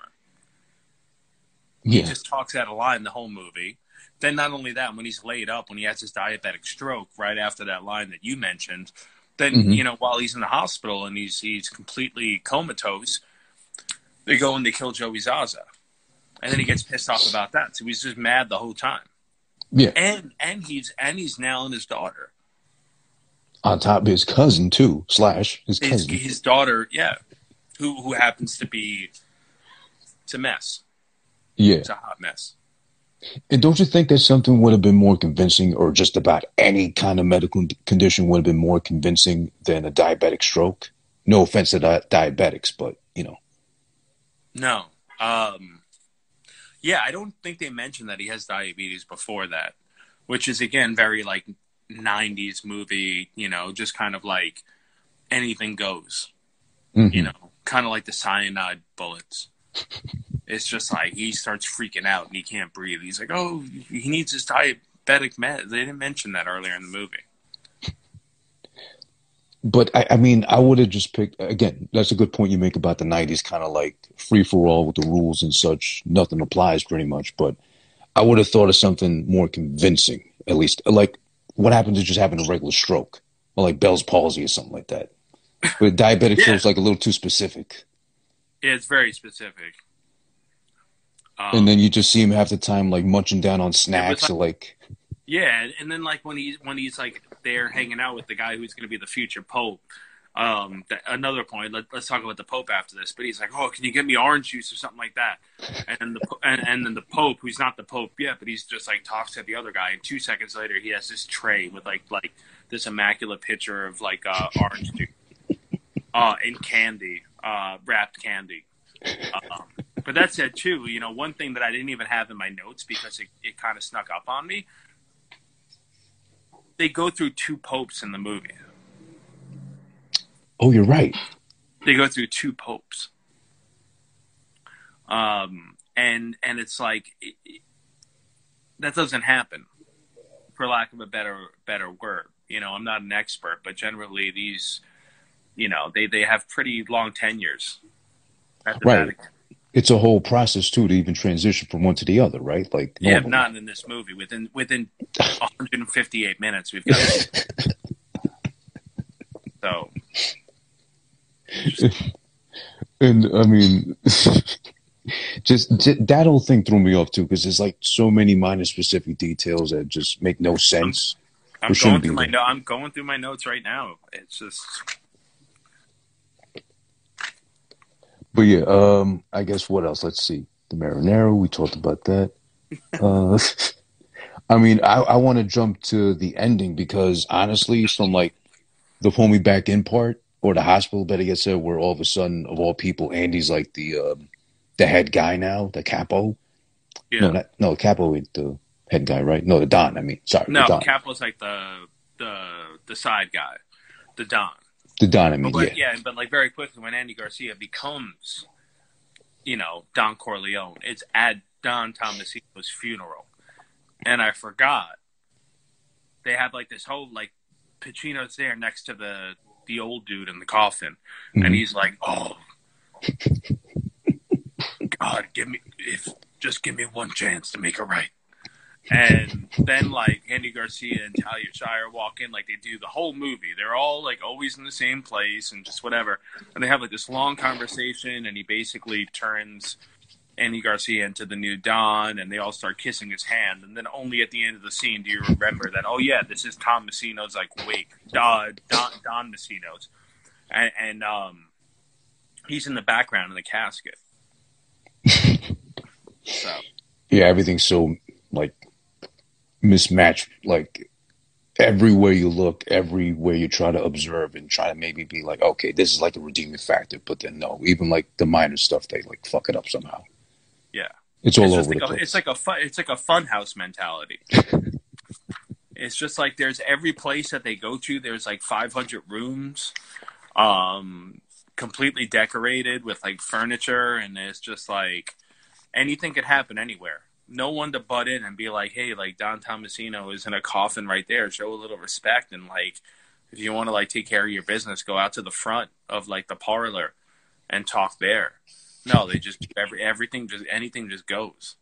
Yeah. He just talks out of line the whole movie. Then not only that, when he's laid up, when he has his diabetic stroke, right after that line that you mentioned. Then, while he's in the hospital and he's completely comatose, they go and they kill Joey Zaza. And then he gets pissed off about that. So he's just mad the whole time. Yeah. And he's nailing his daughter. On top of his cousin, too, / his cousin. His daughter, yeah, who happens to be... It's a mess. Yeah. It's a hot mess. And don't you think that something would have been more convincing, or just about any kind of medical condition would have been more convincing than a diabetic stroke? No offense to diabetics, but, No. I don't think they mentioned that he has diabetes before that, which is, again, very, 90s movie, just kind of anything goes. Mm-hmm. You know, kind of like the cyanide bullets. It's just like he starts freaking out and he can't breathe. He's like, oh, he needs his diabetic med. They didn't mention that earlier in the movie. But, I mean, I would have just picked, again, that's a good point you make about the 90s, kind of like free-for-all with the rules and such. Nothing applies pretty much. But I would have thought of something more convincing, at least. Like, what happens if just having a regular stroke? Or like Bell's palsy or something like that. But diabetic feels like a little too specific. Yeah, it's very specific. And then you just see him half the time, like, munching down on snacks or, like... Yeah, and then, like, when he's like, there hanging out with the guy who's going to be the future Pope. Another point, let's talk about the Pope after this, but he's like, oh, can you get me orange juice or something like that? And then the Pope, who's not the Pope yet, but he's just, like, talks at the other guy, and 2 seconds later, he has this tray with, like this immaculate picture of, like, orange juice and candy, wrapped candy. But that said, too, you know, one thing that I didn't even have in my notes because it kind of snuck up on me, they go through 2 popes in the movie. Oh, you're right. They go through 2 popes. And it's like, that doesn't happen, for lack of a better word. You know, I'm not an expert, but generally these, you know, they have pretty long tenures. Right. It's a whole process, too, to even transition from one to the other, right? Like, yeah, normally. Not in this movie. Within 158 minutes, we've got it. So. And, I mean, just that whole thing threw me off, too, because there's, like, so many minor specific details that just make no sense. I'm going through my notes right now. It's just... But yeah, I guess what else? Let's see. The Marinero, we talked about that. I mean, I want to jump to the ending because honestly, from like the pull me back in part or the hospital, better get said, where all of a sudden, of all people, Andy's like the head guy now, the capo. Yeah. No, capo ain't the head guy, right? No, the don. I mean, sorry. No, capo's like the side guy, the don. The Don, I mean, but like very quickly when Andy Garcia becomes, you know, Don Corleone, it's at Don Tomasino's funeral. And I forgot, they have like this whole, like, Pacino's there next to the old dude in the coffin. Mm-hmm. And he's like, oh, God, give me one chance to make it right. And then, like, Andy Garcia and Talia Shire walk in, like, they do the whole movie. They're all, like, always in the same place and just whatever. And they have, like, this long conversation, and he basically turns Andy Garcia into the new Don, and they all start kissing his hand. And then only at the end of the scene do you remember that, oh, yeah, this is Tom Messino's, like, wake, Don Messino's. And he's in the background in the casket. So. Yeah, everything's so, like, mismatched, like everywhere you look, everywhere you try to observe and try to maybe be like, okay, this is like the redeeming factor, but then no, even like the minor stuff, they like fuck it up somehow. Yeah, it's all over the place. It's like a fun house mentality. It's just like there's every place that they go to, there's like 500 rooms, completely decorated with like furniture, and it's just like anything could happen anywhere. No one to butt in and be like, hey, like Don Tomasino is in a coffin right there. Show a little respect. And like, if you want to like take care of your business, go out to the front of like the parlor and talk there. No, they just, anything just goes.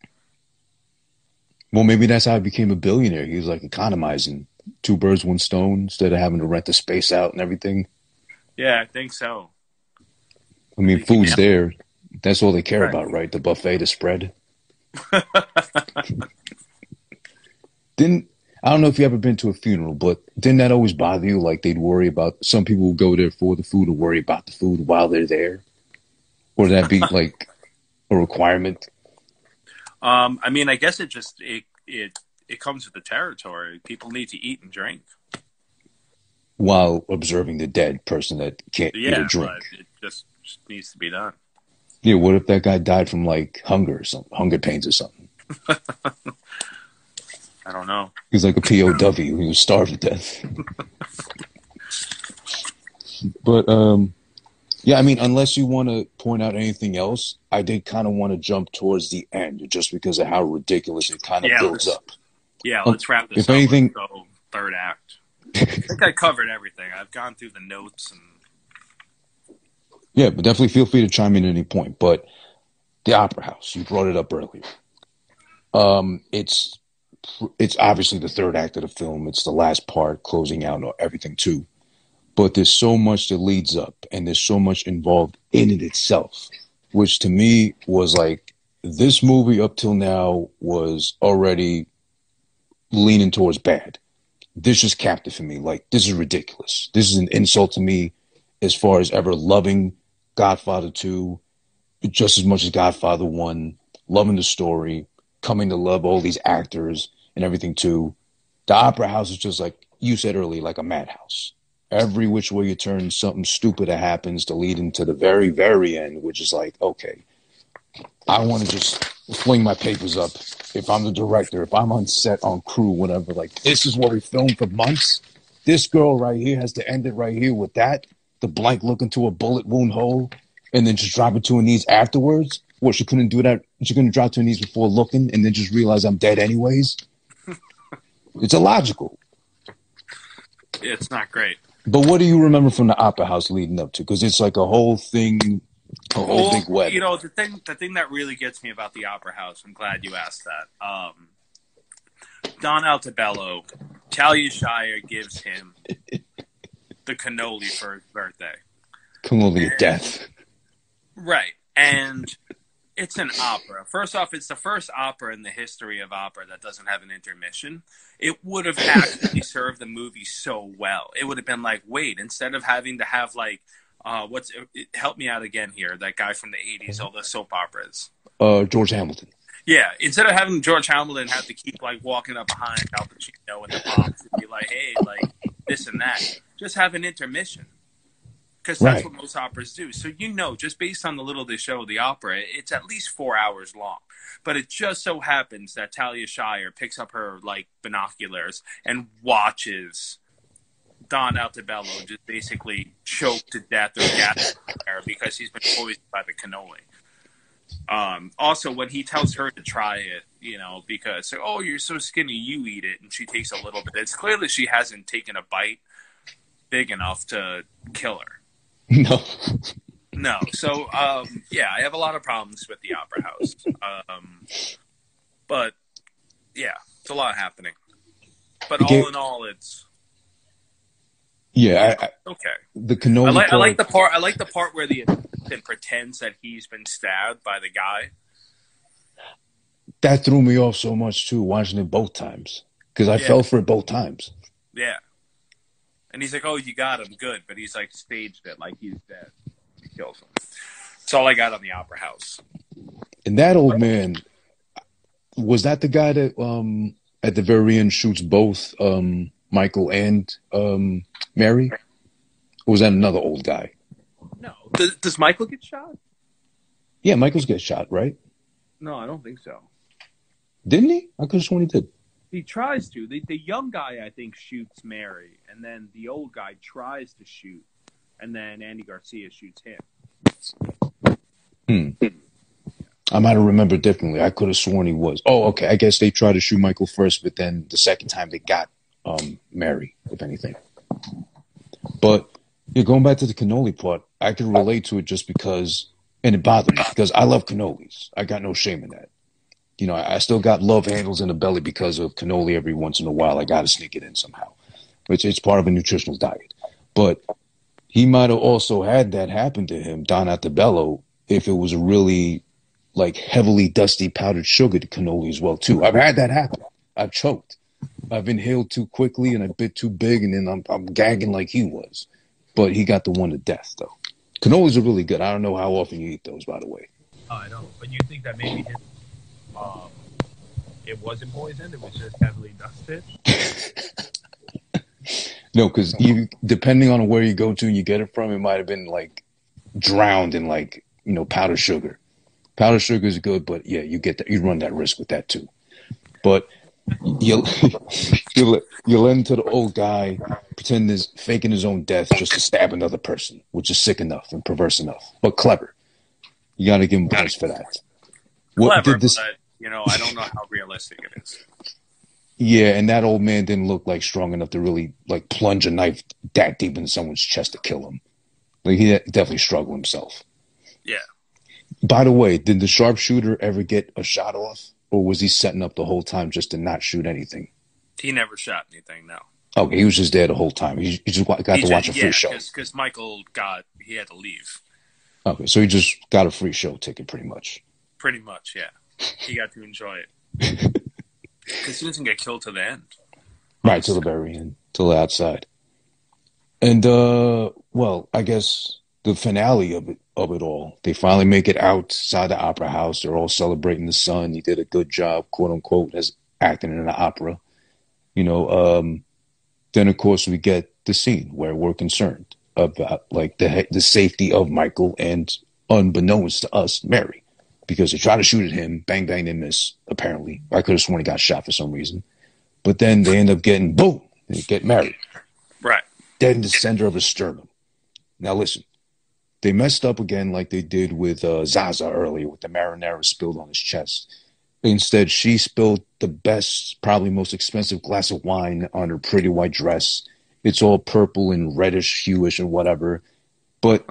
Well, maybe that's how he became a billionaire. He was like economizing 2 birds, 1 stone instead of having to rent the space out and everything. Yeah, I think so. I mean, food's there. That's all they care about, right? The buffet, the spread. I don't know if you ever been to a funeral, but didn't that always bother you? Like they'd worry about, some people will go there for the food or worry about the food while they're there, or that'd be like a requirement. I mean, I guess it comes with the territory. People need to eat and drink while observing the dead person that can't eat or drink. It just needs to be done. Yeah, what if that guy died from, like, hunger or something, hunger pains or something? I don't know. He's like a POW. He was starved to death. But yeah, I mean, unless you want to point out anything else, I did kind of want to jump towards the end just because of how ridiculous it kind of builds up. Yeah, let's wrap this up. Anything... So, third act. I think I covered everything. I've gone through the notes. And... Yeah, but definitely feel free to chime in at any point. But the Opera House, you brought it up earlier. It's obviously the third act of the film. It's the last part, closing out everything too. But there's so much that leads up, and there's so much involved in it itself, which to me was like, this movie up till now was already leaning towards bad. This just capped it for me. Like, this is ridiculous. This is an insult to me as far as ever loving Godfather 2 just as much as Godfather 1, loving the story, coming to love all these actors and everything too. The Opera House is just like you said earlier, like a madhouse. Every which way you turn, something stupid that happens to lead into the very, very end, which is like, okay, I want to just fling my papers up. If I'm the director, if I'm on set, on crew, whatever, like, this is what we filmed for months. This girl right here has to end it right here with that. The blank look into a bullet wound hole and then just drop it to her knees afterwards. What, she couldn't do that? She couldn't drop to her knees before looking and then just realize I'm dead anyways? It's illogical. It's not great. But what do you remember from the Opera House leading up to? Because it's like a whole thing, big web. You know, the thing that really gets me about the Opera House, I'm glad you asked that. Don Altobello, Talia Shire gives him the cannoli for his birthday. Cannoli of death. Right. And it's an opera. First off, it's the first opera in the history of opera that doesn't have an intermission. It would have actually served the movie so well. It would have been like, wait, instead of having to have like, help me out again here, that guy from the 80s, all the soap operas. George Hamilton. Yeah, instead of having George Hamilton have to keep like walking up behind Al Pacino in the box and be like, hey, like this and that, just have an intermission. Because that's what most operas do. So, you know, just based on the little they show, the opera, it's at least 4 hours long. But it just so happens that Talia Shire picks up her, like, binoculars and watches Don Altobello just basically choke to death or gasp because he's been poisoned by the cannoli. Also, when he tells her to try it, you know, because, oh, you're so skinny, you eat it. And she takes a little bit. It's clearly she hasn't taken a bite big enough to kill her. No. So, yeah, I have a lot of problems with the Opera House. But, yeah, it's a lot happening. But all in all, it's... Yeah, okay. The cannoli I like the part where the assistant pretends that he's been stabbed by the guy. That threw me off so much, too, watching it both times. Because I fell for it both times. Yeah. And he's like, oh, you got him, good. But he's like staged it, like he's dead. He kills him. That's all I got on the Opera House. And that old man, was that the guy that at the very end shoots both Michael and Mary? Or was that another old guy? No. Does Michael get shot? Yeah, Michael's get shot, right? No, I don't think so. Didn't he? I could have sworn he did. He tries to. The young guy, I think, shoots Mary, and then the old guy tries to shoot, and then Andy Garcia shoots him. I might have remembered differently. I could have sworn he was. Oh, okay. I guess they tried to shoot Michael first, but then the second time they got Mary, if anything. But going back to the cannoli part, I could relate to it just because, and it bothered me, because I love cannolis. I got no shame in that. You know, I still got love handles in the belly because of cannoli every once in a while. I got to sneak it in somehow. It's part of a nutritional diet. But he might have also had that happen to him, Don Altobello, if it was a really, like, heavily dusty powdered sugar to cannoli as well, too. I've had that happen. I've choked. I've inhaled too quickly and I bit too big, and then I'm gagging like he was. But he got the one to death, though. Cannolis are really good. I don't know how often you eat those, by the way. I don't. But you think that maybe his... it wasn't poisoned. It was just heavily dusted. No, because depending on where you go to and you get it from, it might have been like drowned in like, you know, powdered sugar. Powdered sugar is good, but yeah, you get that. You run that risk with that too. But you lend to the old guy pretend is faking his own death just to stab another person, which is sick enough and perverse enough, but clever. You got to give him points for that. What did this? But, you know, I don't know how realistic it is. Yeah, and that old man didn't look like strong enough to really like plunge a knife that deep into someone's chest to kill him. Like he definitely struggled himself. Yeah. By the way, did the sharpshooter ever get a shot off, or was he setting up the whole time just to not shoot anything? He never shot anything. No. Okay, he was just there the whole time. He just got to watch a free show because Michael he had to leave. Okay, so he just got a free show ticket, pretty much. Pretty much, yeah. He got to enjoy it. Because he doesn't get killed to the end. Right, to the very end. To the outside. And, well, I guess the finale of it all. They finally make it outside the opera house. They're all celebrating the son. He did a good job, quote unquote, as acting in an opera. You know, then, of course, we get the scene where we're concerned about, like, the safety of Michael and, unbeknownst to us, Mary. Because they try to shoot at him, bang, bang, they miss, apparently. I could have sworn he got shot for some reason. But then they end up getting, boom, they get married. Right. Dead in the center of a sternum. Now listen, they messed up again like they did with Zaza earlier with the marinara spilled on his chest. Instead, she spilled the best, probably most expensive glass of wine on her pretty white dress. It's all purple and reddish, hewish and whatever. But...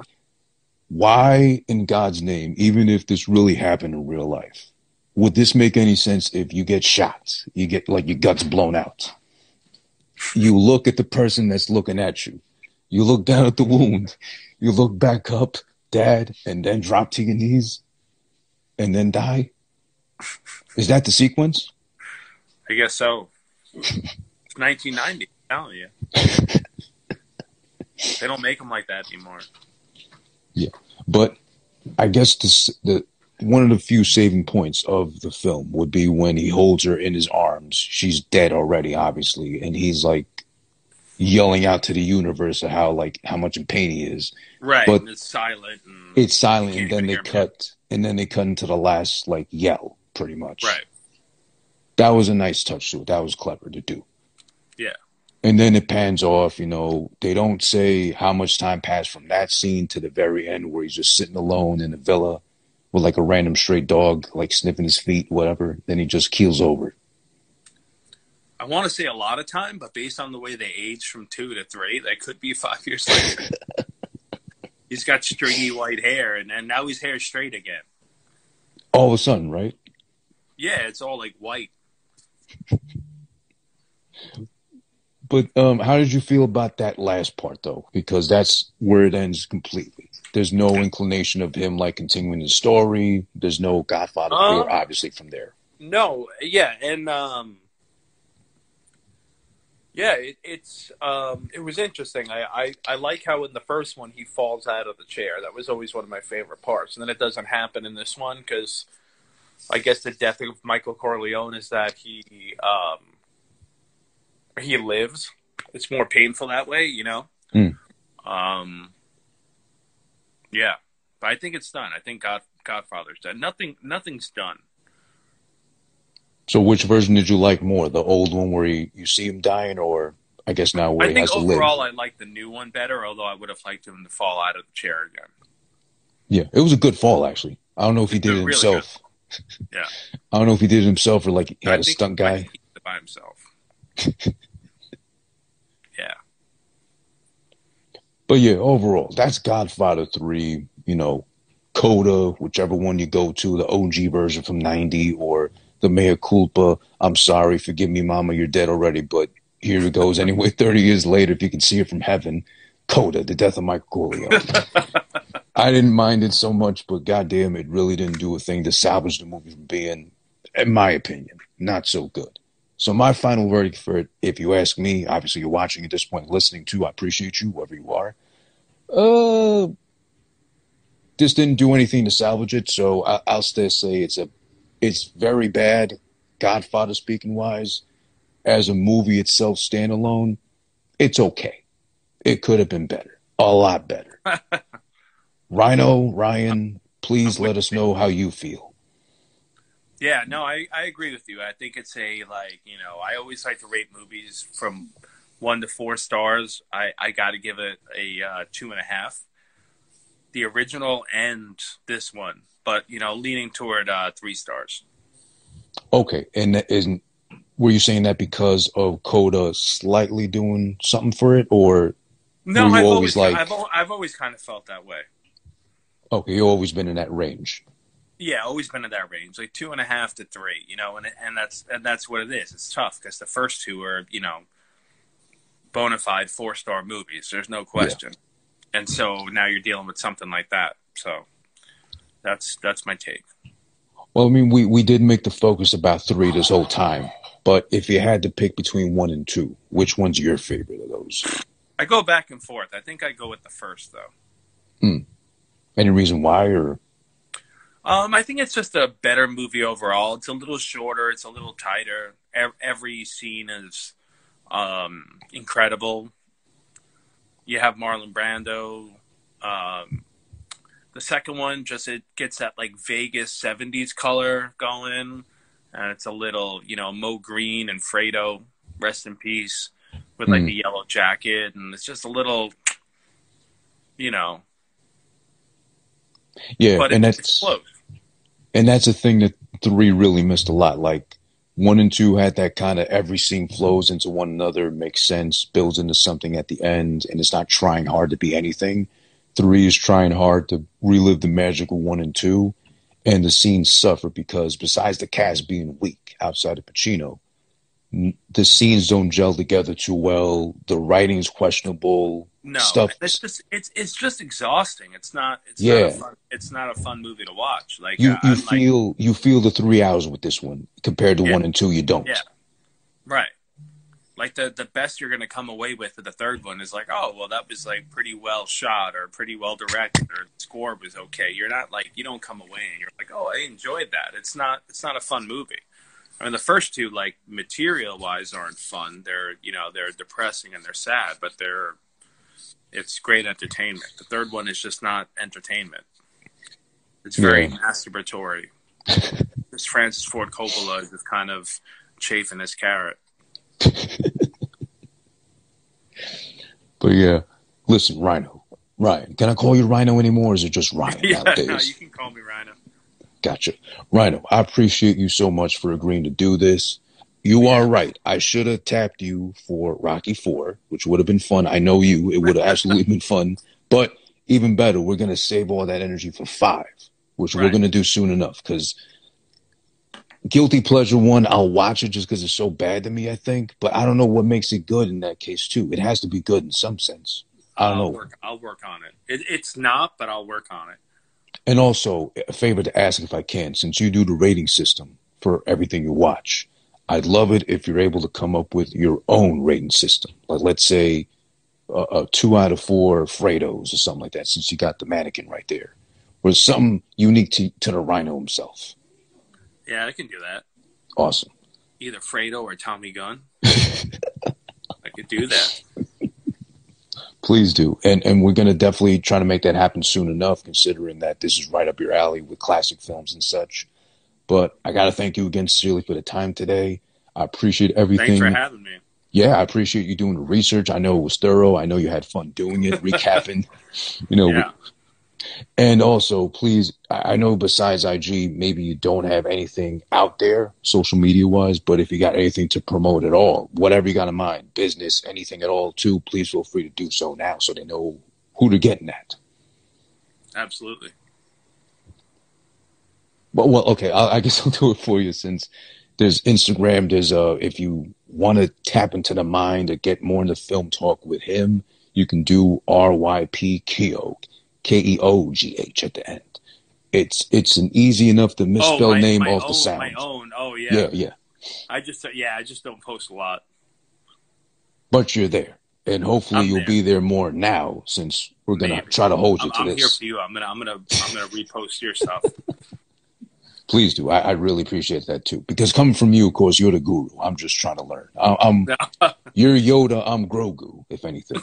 why in God's name, even if this really happened in real life, would this make any sense if you get shot? You get like your guts blown out. You look at the person that's looking at you. You look down at the wound. You look back up, dad, and then drop to your knees and then die. Is that the sequence? I guess so. It's 1990. I'm telling you. They don't make them like that anymore. Yeah, but I guess the one of the few saving points of the film would be when he holds her in his arms. She's dead already, obviously, and he's like yelling out to the universe of how much in pain he is. Right, but and it's silent. And it's silent, and then they cut into the last like yell, pretty much. Right. That was a nice touch to it. That was clever to do. Yeah. And then it pans off, you know, they don't say how much time passed from that scene to the very end where he's just sitting alone in a villa with like a random stray dog, like sniffing his feet, whatever. Then he just keels over. I want to say a lot of time, but based on the way they aged from 2 to 3, that could be 5 years later. He's got stringy white hair and now his hair's straight again. All of a sudden, right? Yeah, it's all like white. But how did you feel about that last part, though? Because that's where it ends completely. There's no inclination of him, like, continuing his story. There's no Godfather fear, obviously, from there. No, yeah, and, yeah, it was interesting. I like how in the first one he falls out of the chair. That was always one of my favorite parts. And then it doesn't happen in this one because I guess the death of Michael Corleone is that he lives. It's more painful that way, you know? Mm. Yeah. But I think it's done. I think Godfather's done. Nothing's done. So which version did you like more? The old one where you see him dying, or I guess now where he has to live? I think overall I like the new one better, although I would have liked him to fall out of the chair again. Yeah. It was a good fall, actually. I don't know if he did it himself. Really yeah. I don't know if he did it himself or like he had a stunt guy. I think he did it by himself. Yeah, but yeah, overall that's Godfather 3, you know, Coda, whichever one you go to, the OG version from 90 or the mea culpa, I'm sorry, forgive me mama, you're dead already, but here it goes anyway, 30 years later, if you can see it from heaven. Coda, the death of Michael Corleone. I didn't mind it so much, but goddamn, it really didn't do a thing to salvage the movie from being, in my opinion, not so good. So my final verdict for it, if you ask me, obviously you're watching at this point, listening to, I appreciate you, whoever you are. This didn't do anything to salvage it, so I'll still say it's very bad, Godfather speaking wise. As a movie itself, standalone, it's okay. It could have been better, a lot better. Ryan, please let us know how you feel. Yeah, no, I agree with you. I think it's I always like to rate movies from 1 to 4 stars, I got to give it a 2.5. The original and this one, but leaning toward 3 stars. Okay, and that isn't. Were you saying that because of Coda slightly doing something for it, or no? I've always kind of felt that way. Okay, you've always been in that range. Yeah, always been in that range, like 2.5 to 3. And that's what it is. It's tough because the first two are bona fide 4-star movies. There's no question. Yeah. And so now you're dealing with something like that. So that's my take. Well, I mean, we did make the focus about 3 this whole time. But if you had to pick between 1 and 2, which one's your favorite of those? I go back and forth. I think I go with the first, though. Mm. Any reason why? Or I think it's just a better movie overall. It's a little shorter. It's a little tighter. Every scene is incredible. You have Marlon Brando. The second one, just it gets that like Vegas 70s color going. And it's a little, Mo Green and Fredo, rest in peace, with like the yellow jacket. And it's just a little, Yeah, but it's close. And that's the thing that 3 really missed a lot. Like 1 and 2 had that kind of every scene flows into one another, makes sense, builds into something at the end, and it's not trying hard to be anything. 3 is trying hard to relive the magical 1 and 2, and the scenes suffer because besides the cast being weak outside of Pacino, the scenes don't gel together too well. The writing's questionable. No, stuff. It's just exhausting. It's not a fun movie to watch. Like you feel the 3 hours with this one compared to 1 and 2. You don't. Yeah, right. Like the best you're gonna come away with for the third one is like, oh well, that was like pretty well shot or pretty well directed or the score was okay. You're not like you don't come away and you're like, oh, I enjoyed that. It's not a fun movie. I mean, the first two, like material-wise, aren't fun. They're they're depressing and they're sad, but they're. It's great entertainment. The third one is just not entertainment. It's very masturbatory. This Francis Ford Coppola is just kind of chafing his carrot. But yeah, listen, Rhino. Ryan, can I call you Rhino anymore? Or is it just Ryan nowadays? No, you can call me Rhino. Gotcha. Rhino, I appreciate you so much for agreeing to do this. You are right. I should have tapped you for Rocky IV, which would have been fun. I know you. It would have absolutely been fun. But even better, we're going to save all that energy for 5, which we're going to do soon enough. Because Guilty Pleasure 1, I'll watch it just because it's so bad to me, I think. But I don't know what makes it good in that case, too. It has to be good in some sense. I don't know. I'll work on it. It's not, but I'll work on it. And also, a favor to ask if I can, since you do the rating system for everything you watch. I'd love it if you're able to come up with your own rating system. Like, let's say a 2 out of 4 Fredos or something like that, since you got the mannequin right there. Or something unique to the Rhino himself. Yeah, I can do that. Awesome. Either Fredo or Tommy Gunn. I could do that. Please do. And we're going to definitely try to make that happen soon enough, considering that this is right up your alley with classic films and such. But I got to thank you again sincerely for the time today. I appreciate everything. Thanks for having me. Yeah, I appreciate you doing the research. I know it was thorough. I know you had fun doing it, recapping. Yeah. And also, please, I know besides IG, maybe you don't have anything out there social media-wise, but if you got anything to promote at all, whatever you got in mind, business, anything at all, too, please feel free to do so now so they know who they're getting at. Absolutely. Well, okay, I guess I'll do it for you since there's Instagram. There's if you want to tap into the mind or get more into film talk with him, you can do RYP Keogh, Keogh at the end. It's an easy enough to misspell name off the sound. My own, yeah. I just don't post a lot. But you're there, and hopefully you'll be there more now since we're gonna try to hold you to this. I'm here for you. I'm gonna repost your stuff. Please do. I really appreciate that, too. Because coming from you, of course, you're the guru. I'm just trying to learn. You're Yoda. I'm Grogu, if anything.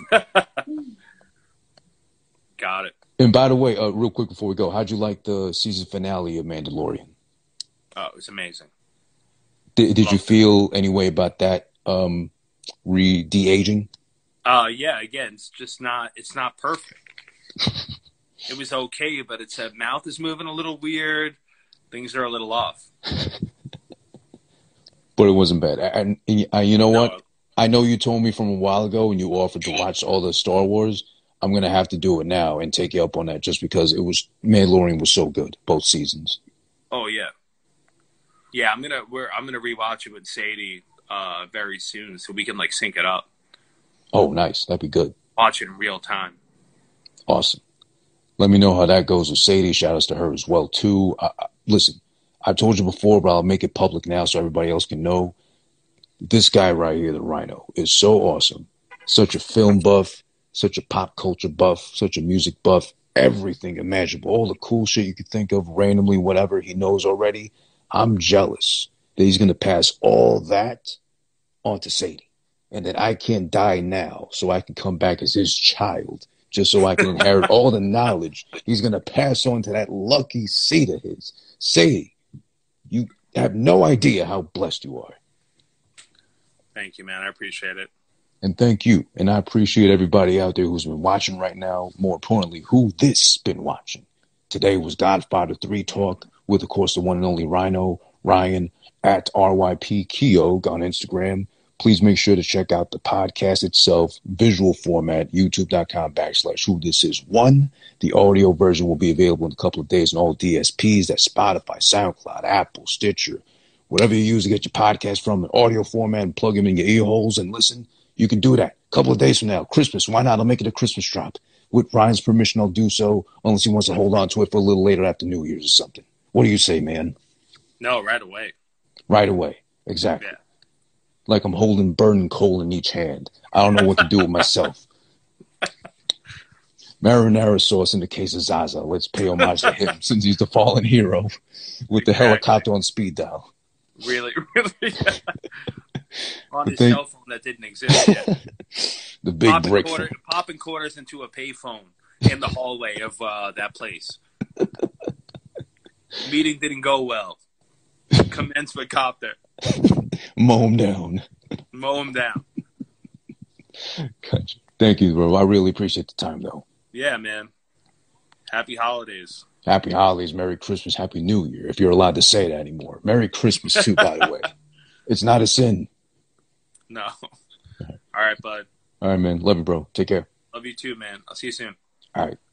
Got it. And by the way, real quick before we go, how'd you like the season finale of Mandalorian? Oh, it was amazing. Did you feel any way about that de-aging? Yeah, again, it's just not, it's not perfect. It was okay, but it's that mouth is moving a little weird. Things are a little off. But it wasn't bad. And you know what? I know you told me from a while ago and you offered to watch all the Star Wars. I'm going to have to do it now and take you up on that just because it was, Mandalorian was so good, both seasons. Oh, yeah. Yeah, I'm gonna rewatch it with Sadie very soon so we can like sync it up. Oh, nice. That'd be good. Watch it in real time. Awesome. Let me know how that goes with Sadie. Shout outs to her as well, too. Listen, I told you before, but I'll make it public now so everybody else can know. This guy right here, the Rhino, is so awesome. Such a film buff, such a pop culture buff, such a music buff, everything imaginable. All the cool shit you could think of randomly, whatever he knows already. I'm jealous that he's going to pass all that on to Sadie and that I can't die now so I can come back as his child just so I can inherit all the knowledge he's going to pass on to that lucky seed of his. Sadie, you have no idea how blessed you are. Thank you, man. I appreciate it. And thank you. And I appreciate everybody out there who's been watching right now, more importantly, who this been watching. Today was Godfather 3 Talk with, of course, the one and only Rhino, Ryan, at RYP Keogh on Instagram. Please make sure to check out the podcast itself, visual format, youtube.com/whothisis1. The audio version will be available in a couple of days on all DSPs. That's Spotify, SoundCloud, Apple, Stitcher, whatever you use to get your podcast from an audio format and plug them in your ear holes and listen. You can do that a couple of days from now. Christmas, why not? I'll make it a Christmas drop. With Ryan's permission, I'll do so, unless he wants to hold on to it for a little later after New Year's or something. What do you say, man? No, right away. Right away. Exactly. Yeah. Like I'm holding burning coal in each hand. I don't know what to do with myself. Marinara sauce in the case of Zaza. Let's pay homage to him since he's the fallen hero with the helicopter on speed dial. Really, really? Yeah. On his cell phone that didn't exist yet. The big popping brick phone. Popping quarters into a payphone in the hallway of that place. Meeting didn't go well. Commence with copter. Mow him down. Mow him down. Gotcha. Thank you, bro. I really appreciate the time, though. Yeah, man. Happy holidays. Happy holidays. Merry Christmas. Happy New Year, if you're allowed to say that anymore. Merry Christmas, too, by the way. It's not a sin. No. All right, bud. All right, man. Love you, bro. Take care. Love you, too, man. I'll see you soon. All right.